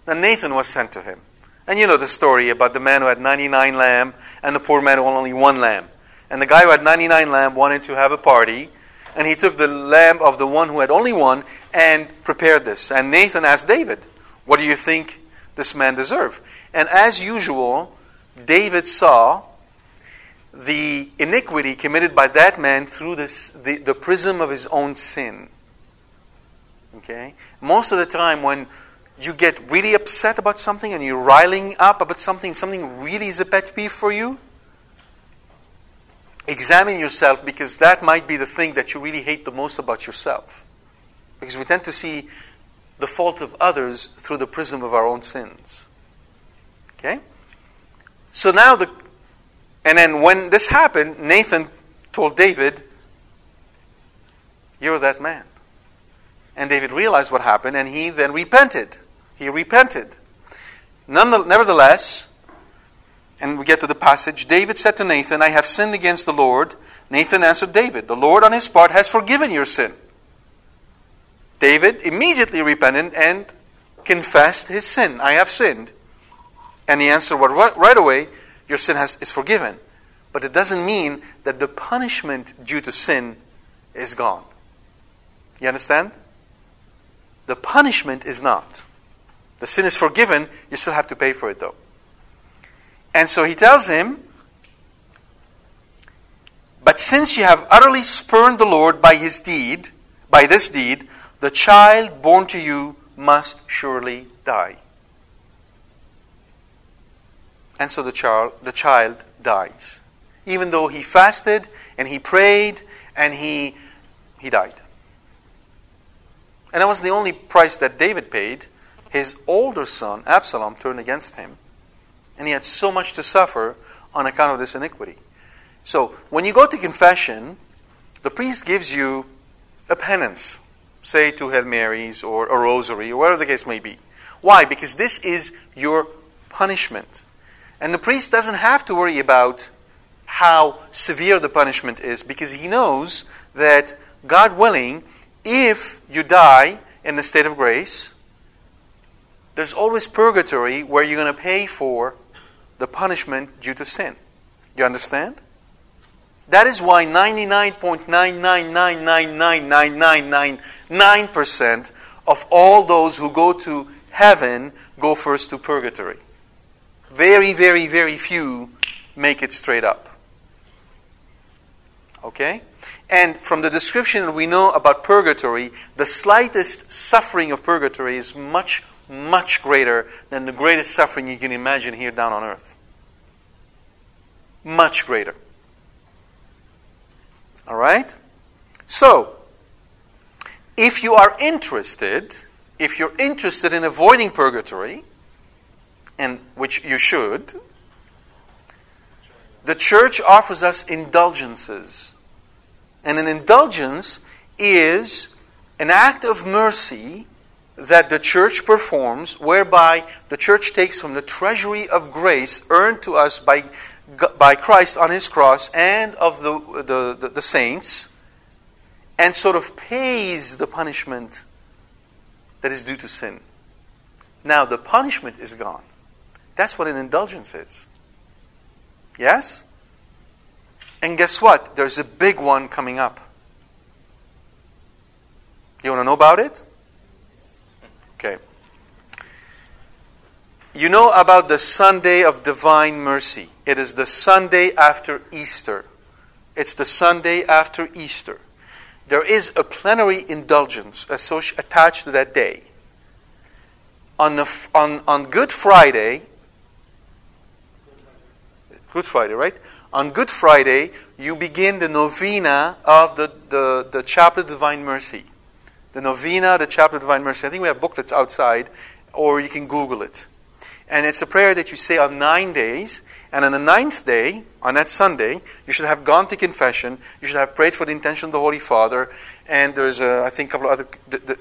Then Nathan was sent to him. And you know the story about the man who had 99 lamb and the poor man who had only one lamb. And the guy who had 99 lamb wanted to have a party, and he took the lamb of the one who had only one and prepared this. And Nathan asked David, "What do you think this man deserved?" And as usual, David saw the iniquity committed by that man through the prism of his own sin. Okay? Most of the time when you get really upset about something and you're riling up about something really is a pet peeve for you, examine yourself, because that might be the thing that you really hate the most about yourself. Because we tend to see the fault of others through the prism of our own sins. Okay? So now and then when this happened, Nathan told David, "You're that man." And David realized what happened, and he then repented. He repented. Nevertheless, and we get to the passage, David said to Nathan, "I have sinned against the Lord." Nathan answered David, "The Lord on his part has forgiven your sin." David immediately repented and confessed his sin. "I have sinned." And the answer was right away, "Your sin is forgiven." But it doesn't mean that the punishment due to sin is gone. You understand? The punishment is not. The sin is forgiven, you still have to pay for it though. And so he tells him, "But since you have utterly spurned the Lord by this deed, the child born to you must surely die." And so the child dies. Even though he fasted and he prayed and he died. And that was the only price that David paid. His older son, Absalom, turned against him. And he had so much to suffer on account of this iniquity. So when you go to confession, the priest gives you a penance, say two Hail Marys or a rosary or whatever the case may be. Why? Because this is your punishment. And the priest doesn't have to worry about how severe the punishment is, because he knows that, God willing, if you die in the state of grace, there's always purgatory where you're going to pay for the punishment due to sin. You understand? That is why 99.9999999% of all those who go to heaven go first to purgatory. Very, very, very few make it straight up. Okay? And from the description we know about purgatory, the slightest suffering of purgatory is much, much greater than the greatest suffering you can imagine here down on earth. Much greater. All right? So, if you're interested in avoiding purgatory, and which you should, the Church offers us indulgences. And an indulgence is an act of mercy that the Church performs, whereby the Church takes from the treasury of grace earned to us by Christ on His cross and of the saints, and sort of pays the punishment that is due to sin. Now the punishment is gone. That's what an indulgence is. Yes? And guess what? There's a big one coming up. You want to know about it? Okay. You know about the Sunday of Divine Mercy. It is the Sunday after Easter. It's the Sunday after Easter. There is a plenary indulgence attached to that day. On Good Friday, right? On Good Friday, you begin the novena of the Chaplet of Divine Mercy. The novena, the Chaplet of Divine Mercy. I think we have booklets outside, or you can Google it. And it's a prayer that you say on 9 days, and on the 9th day, on that Sunday, you should have gone to confession, you should have prayed for the intention of the Holy Father, and there's, I think, a couple of other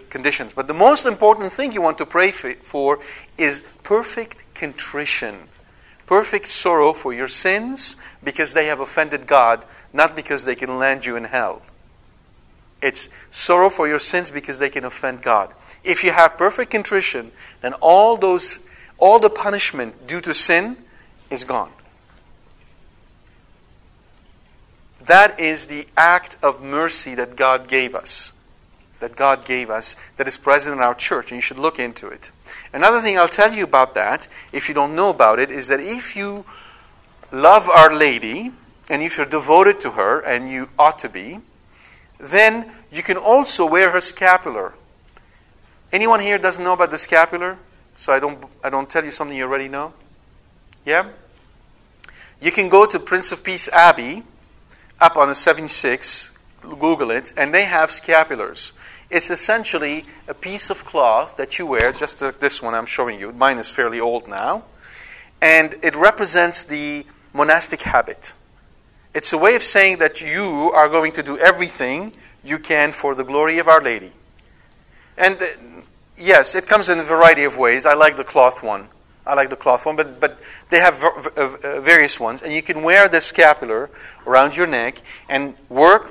conditions. But the most important thing you want to pray for is perfect contrition. Perfect sorrow for your sins, because they have offended God, not because they can land you in hell. It's sorrow for your sins because they can offend God. If you have perfect contrition, then all the punishment due to sin is gone. That is the act of mercy that God gave us. That is present in our church, and you should look into it. Another thing I'll tell you about that, if you don't know about it, is that if you love Our Lady, and if you're devoted to her, and you ought to be, then you can also wear her scapular. Anyone here doesn't know about the scapular? So I don't tell you something you already know? Yeah? You can go to Prince of Peace Abbey, up on the 76, Google it, and they have scapulars. It's essentially a piece of cloth that you wear, just like this one I'm showing you. Mine is fairly old now. And it represents the monastic habit. It's a way of saying that you are going to do everything you can for the glory of Our Lady. And yes, it comes in a variety of ways. I like the cloth one, but they have various ones. And you can wear the scapular around your neck and work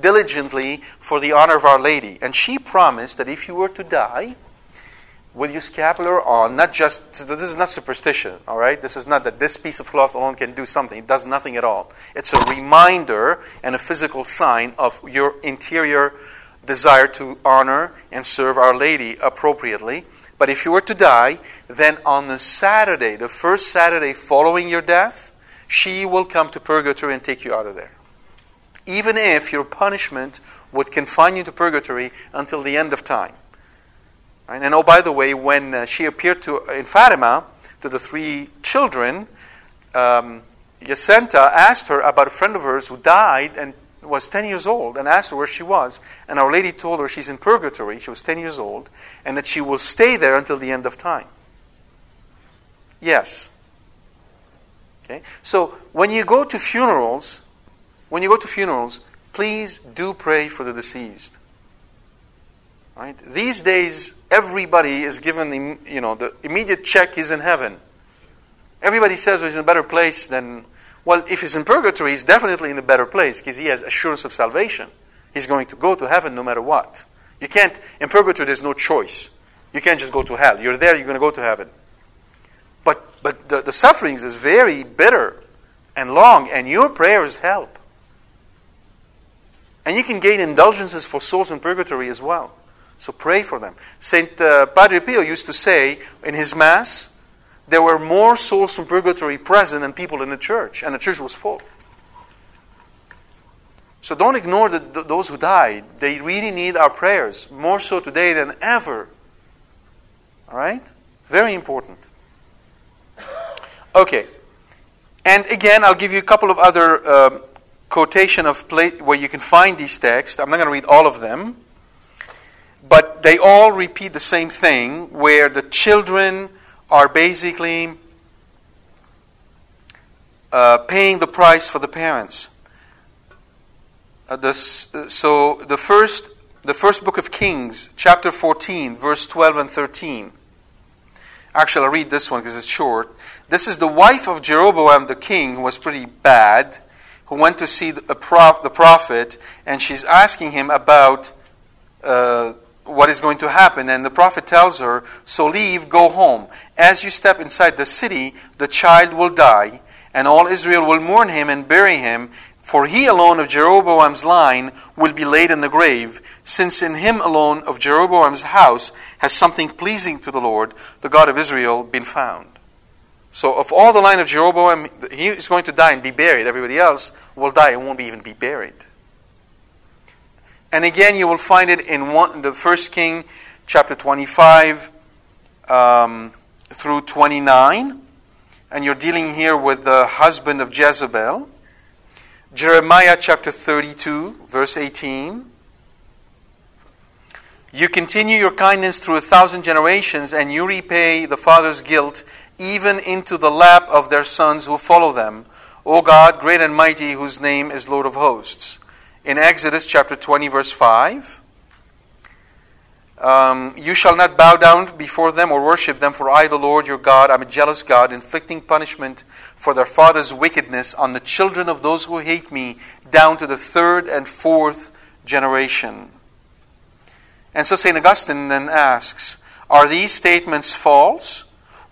diligently for the honor of Our Lady. And she promised that if you were to die with your scapular on, this is not superstition, all right? This is not that this piece of cloth alone can do something. It does nothing at all. It's a reminder and a physical sign of your interior desire to honor and serve Our Lady appropriately. But if you were to die, then on the Saturday, the first Saturday following your death, she will come to purgatory and take you out of there. Even if your punishment would confine you to purgatory until the end of time. And oh, by the way, when she appeared in Fatima to the three children, Jacinta asked her about a friend of hers who died and was 10 years old, and asked her where she was. And Our Lady told her she's in purgatory, she was 10 years old, and that she will stay there until the end of time. Yes. Okay. So when you go to funerals, when you go to funerals, please do pray for the deceased. Right? These days, everybody is given the, the immediate check is in heaven. Everybody says he's in a better place than... Well, if he's in purgatory, he's definitely in a better place because he has assurance of salvation. He's going to go to heaven no matter what. You can't... In purgatory, there's no choice. You can't just go to hell. You're there, you're going to go to heaven. But the sufferings is very bitter and long, and your prayers help. And you can gain indulgences for souls in purgatory as well. So pray for them. Saint Padre Pio used to say in his Mass, there were more souls from purgatory present than people in the church, and the church was full. So don't ignore those who died. They really need our prayers, more so today than ever. All right? Very important. Okay. And again, I'll give you a couple of other quotation of where you can find these texts. I'm not going to read all of them. But they all repeat the same thing, where the children are basically paying the price for the parents. So the first book of Kings, chapter 14, verse 12 and 13. Actually, I'll read this one because it's short. This is the wife of Jeroboam the king, who was pretty bad, who went to see the prophet, and she's asking him about what is going to happen. And the prophet tells her, so leave, go home. As you step inside the city, the child will die, and all Israel will mourn him and bury him, for he alone of Jeroboam's line will be laid in the grave, since in him alone of Jeroboam's house has something pleasing to the Lord, the God of Israel, been found. So of all the line of Jeroboam, he is going to die and be buried. Everybody else will die and won't even be buried. And again, you will find it in the First King, chapter 25 through 29. And you're dealing here with the husband of Jezebel. Jeremiah chapter 32, verse 18. You continue your kindness through 1,000 generations, and you repay the father's guilt, even into the lap of their sons who follow them. O God, great and mighty, whose name is Lord of hosts. In Exodus chapter 20, verse 5, you shall not bow down before them or worship them, for I, the Lord your God, am a jealous God, inflicting punishment for their father's wickedness on the children of those who hate me, down to the third and fourth generation. And so St. Augustine then asks, are these statements false?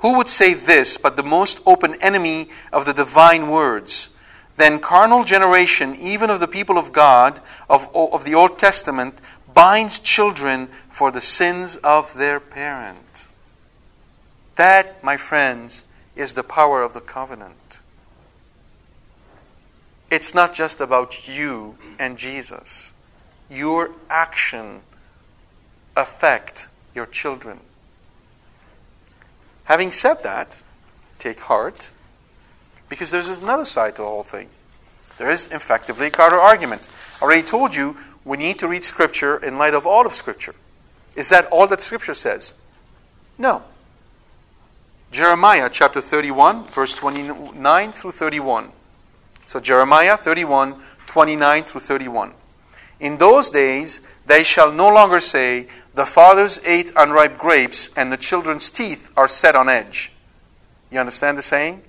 Who would say this but the most open enemy of the divine words? Then carnal generation, even of the people of God, of the Old Testament, binds children for the sins of their parent. That, my friends, is the power of the covenant. It's not just about you and Jesus. Your action affects your children. Having said that, take heart. Because there's another side to the whole thing. There is, effectively, a counter-argument. I already told you, we need to read Scripture in light of all of Scripture. Is that all that Scripture says? No. Jeremiah chapter 31, verse 29 through 31. So Jeremiah 31, 29 through 31. In those days, they shall no longer say, the fathers ate unripe grapes, and the children's teeth are set on edge. You understand the saying?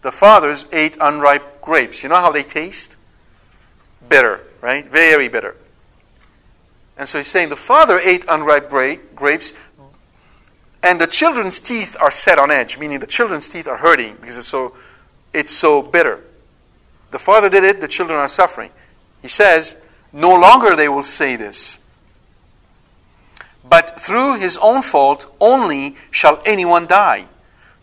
The fathers ate unripe grapes. You know how they taste? Bitter, right? Very bitter. And so he's saying the father ate unripe grapes and the children's teeth are set on edge, meaning the children's teeth are hurting because it's so bitter. The father did it, the children are suffering. He says, no longer they will say this. But through his own fault only shall anyone die.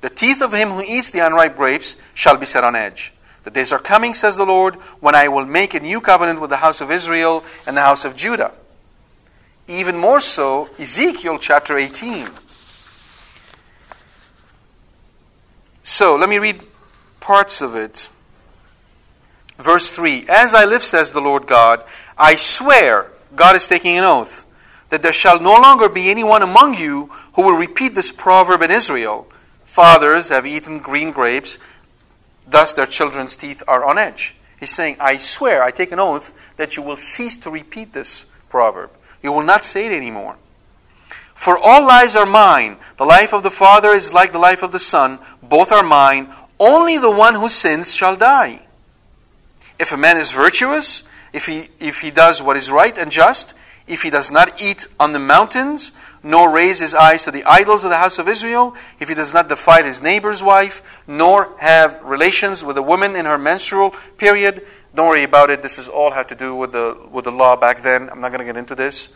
The teeth of him who eats the unripe grapes shall be set on edge. The days are coming, says the Lord, when I will make a new covenant with the house of Israel and the house of Judah. Even more so, Ezekiel chapter 18. So, let me read parts of it. Verse 3, as I live, says the Lord God, I swear, God is taking an oath, that there shall no longer be anyone among you who will repeat this proverb in Israel. Fathers have eaten green grapes, thus their children's teeth are on edge. He's saying, I swear, I take an oath that you will cease to repeat this proverb. You will not say it anymore. For all lives are mine. The life of the father is like the life of the son. Both are mine. Only the one who sins shall die. If a man is virtuous, if he does what is right and just, if he does not eat on the mountains, nor raise his eyes to the idols of the house of Israel, if he does not defile his neighbor's wife, nor have relations with a woman in her menstrual period. Don't worry about it. This is all had to do with the law back then. I'm not going to get into this.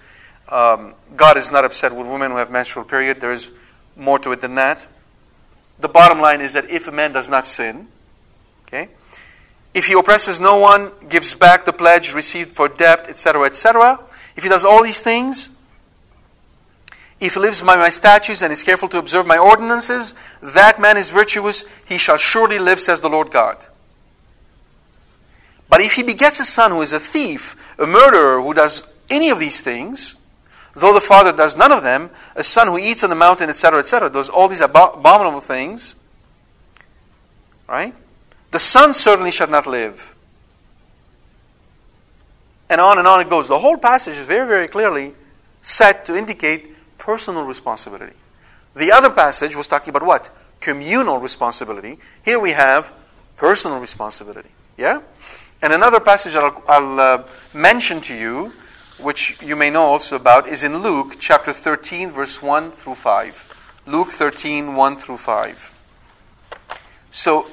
God is not upset with women who have menstrual period. There is more to it than that. The bottom line is that if a man does not sin, okay, if he oppresses no one, gives back the pledge received for debt, etc., etc., if he does all these things, if he lives by my statutes and is careful to observe my ordinances, that man is virtuous, he shall surely live, says the Lord God. But if he begets a son who is a thief, a murderer, who does any of these things, though the father does none of them, a son who eats on the mountain, etc., etc., does all these abominable things, right? The son certainly shall not live. And on it goes. The whole passage is very, very clearly set to indicate personal responsibility. The other passage was talking about what? Communal responsibility. Here we have personal responsibility. Yeah? And another passage that I'll mention to you, which you may know also about, is in Luke chapter 13, verse 1 through 5. Luke 13, 1 through 5. So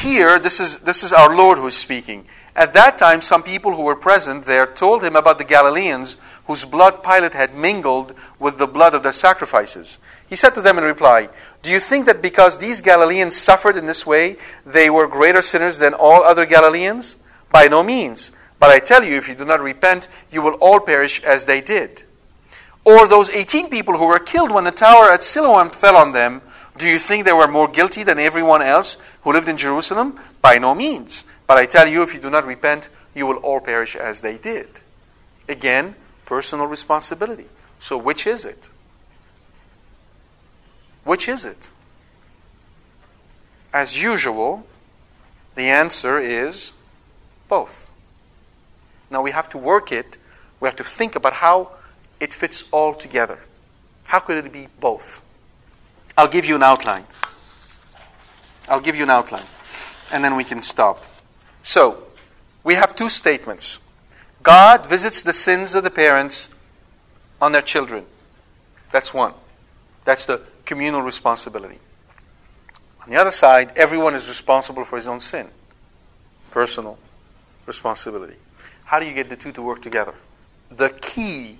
here, this is our Lord who is speaking. At that time, some people who were present there told him about the Galileans whose blood Pilate had mingled with the blood of their sacrifices. He said to them in reply, do you think that because these Galileans suffered in this way, they were greater sinners than all other Galileans? By no means. But I tell you, if you do not repent, you will all perish as they did. Or those 18 people who were killed when the tower at Siloam fell on them, do you think they were more guilty than everyone else who lived in Jerusalem? By no means. But I tell you, if you do not repent, you will all perish as they did. Again, personal responsibility. So which is it? Which is it? As usual, the answer is both. Now we have to work it. We have to think about how it fits all together. How could it be both? I'll give you an outline. I'll give you an outline. And then we can stop. So, we have two statements. God visits the sins of the parents on their children. That's one. That's the communal responsibility. On the other side, everyone is responsible for his own sin. Personal responsibility. How do you get the two to work together? The key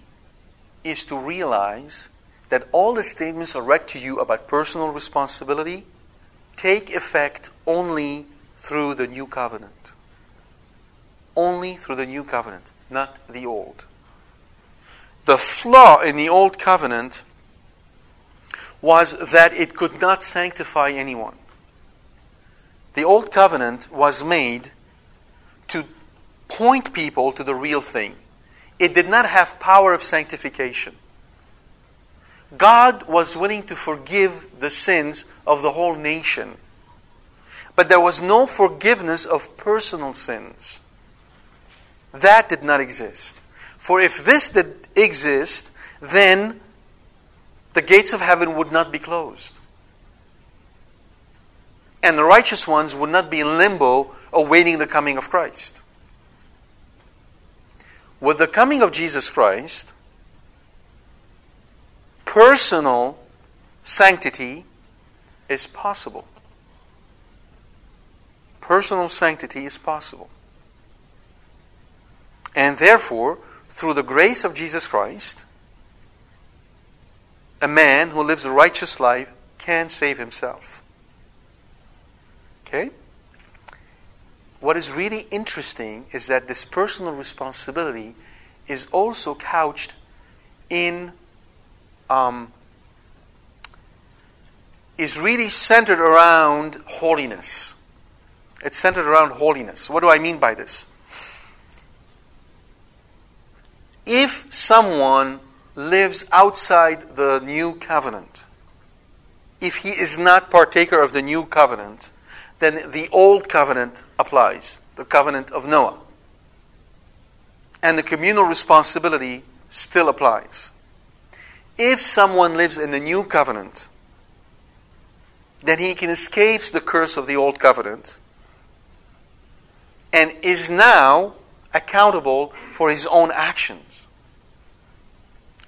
is to realize that all the statements I read to you about personal responsibility take effect only through the new covenant. Only through the new covenant, not the old. The flaw in the old covenant was that it could not sanctify anyone. The old covenant was made to point people to the real thing. It did not have power of sanctification. God was willing to forgive the sins of the whole nation. But there was no forgiveness of personal sins. That did not exist. For if this did exist, then the gates of heaven would not be closed. And the righteous ones would not be in limbo awaiting the coming of Christ. With the coming of Jesus Christ, personal sanctity is possible. Personal sanctity is possible. And therefore, through the grace of Jesus Christ, a man who lives a righteous life can save himself. Okay? What is really interesting is that this personal responsibility is also couched in is really centered around holiness. It's centered around holiness. What do I mean by this? If someone lives outside the new covenant, if he is not partaker of the new covenant, then the old covenant applies. the covenant of Noah. And the communal responsibility still applies. If someone lives in the new covenant, then he can escape the curse of the old covenant and is now accountable for his own actions.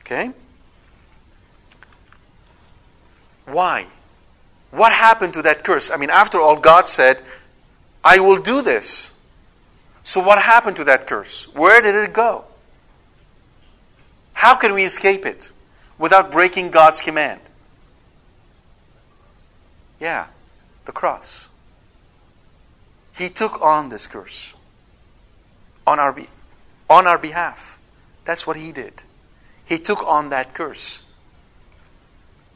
Okay? Why? What happened to that curse? I mean, after all, God said, I will do this. So what happened to that curse? Where did it go? How can we escape it without breaking God's command? Yeah, the cross. He took on this curse on our behalf. That's what He did. He took on that curse.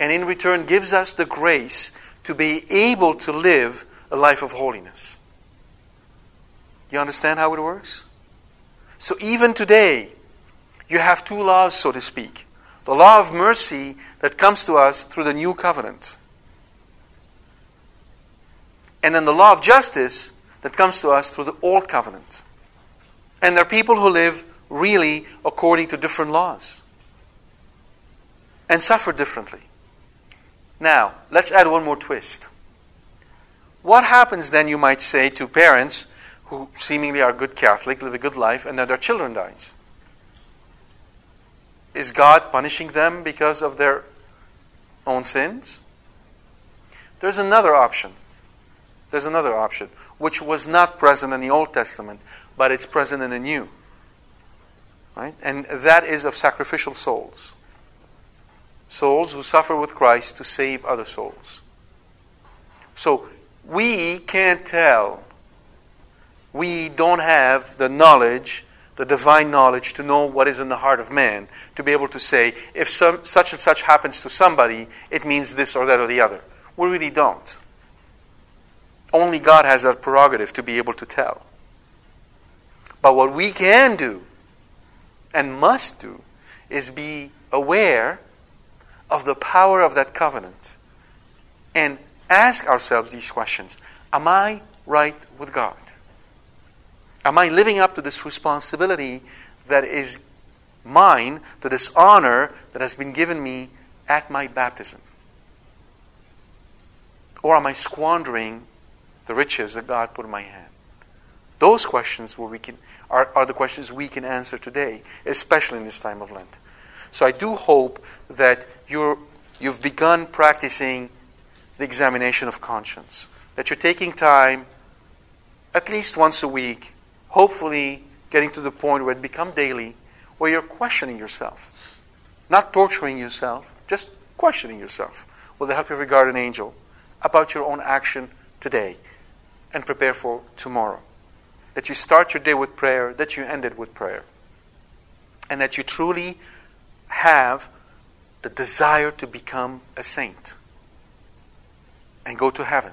And in return gives us the grace to be able to live a life of holiness. You understand how it works? So even today, you have two laws, so to speak. The law of mercy that comes to us through the new covenant. And then the law of justice that comes to us through the old covenant. And there are people who live really according to different laws. And suffer differently. Now, let's add one more twist. What happens then, you might say, to parents who seemingly are good Catholic, live a good life, and then their children dies? Is God punishing them because of their own sins? There's another option. There's another option, which was not present in the Old Testament, but it's present in the New. Right? And that is of sacrificial souls. Souls who suffer with Christ to save other souls. So, we can't tell. We don't have the knowledge, the divine knowledge, to know what is in the heart of man, to be able to say, if such and such happens to somebody, it means this or that or the other. We really don't. Only God has that prerogative to be able to tell. But what we can do, and must do, is be aware of the power of that covenant and ask ourselves these questions. Am I right with God? Am I living up to this responsibility that is mine, to this honor that has been given me at my baptism? Or am I squandering the riches that God put in my hand? Those questions are the questions we can answer today, especially in this time of Lent. So I do hope that you've begun practicing the examination of conscience. That you're taking time, at least once a week, hopefully getting to the point where it becomes daily, where you're questioning yourself. Not torturing yourself, just questioning yourself. With the help of your guardian angel, about your own action today, and prepare for tomorrow. That you start your day with prayer, that you end it with prayer. And that you truly have the desire to become a saint and go to heaven.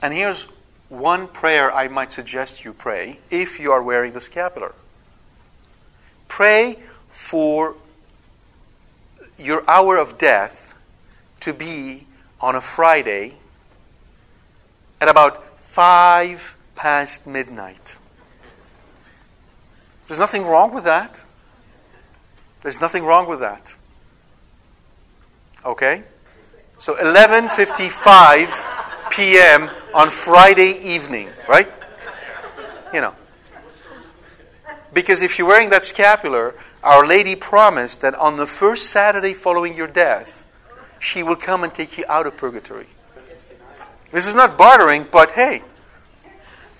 And here's one prayer I might suggest you pray if you are wearing the scapular. Pray for your hour of death to be on a Friday at about 5 past midnight. There's nothing wrong with that. There's nothing wrong with that. Okay? So 11:55 p.m. on Friday evening, right? You know. Because if you're wearing that scapular, Our Lady promised that on the first Saturday following your death, she will come and take you out of purgatory. This is not bartering, but hey,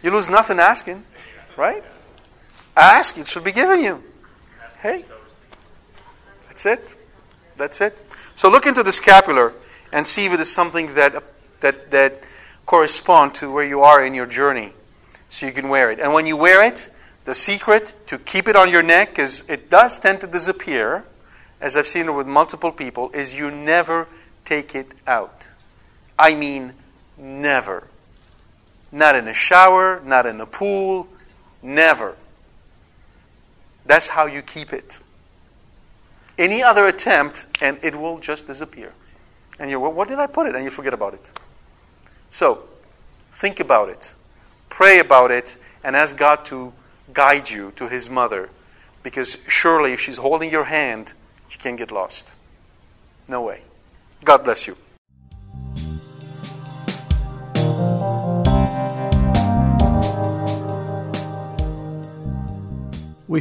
you lose nothing asking, right? Ask, it should be given you. Hey, that's it. So look into the scapular and see if it is something that corresponds to where you are in your journey, so you can wear it. And when you wear it, the secret to keep it on your neck, is it does tend to disappear, as I've seen it with multiple people, is you never take it out. I mean, never. Not in a shower, not in the pool, never. That's how you keep it. Any other attempt, and it will just disappear. And you're, well, where did I put it? And you forget about it. So, Think about it. Pray about it and ask God to guide you to His mother. Because surely if she's holding your hand, you can't get lost. No way. God bless you. We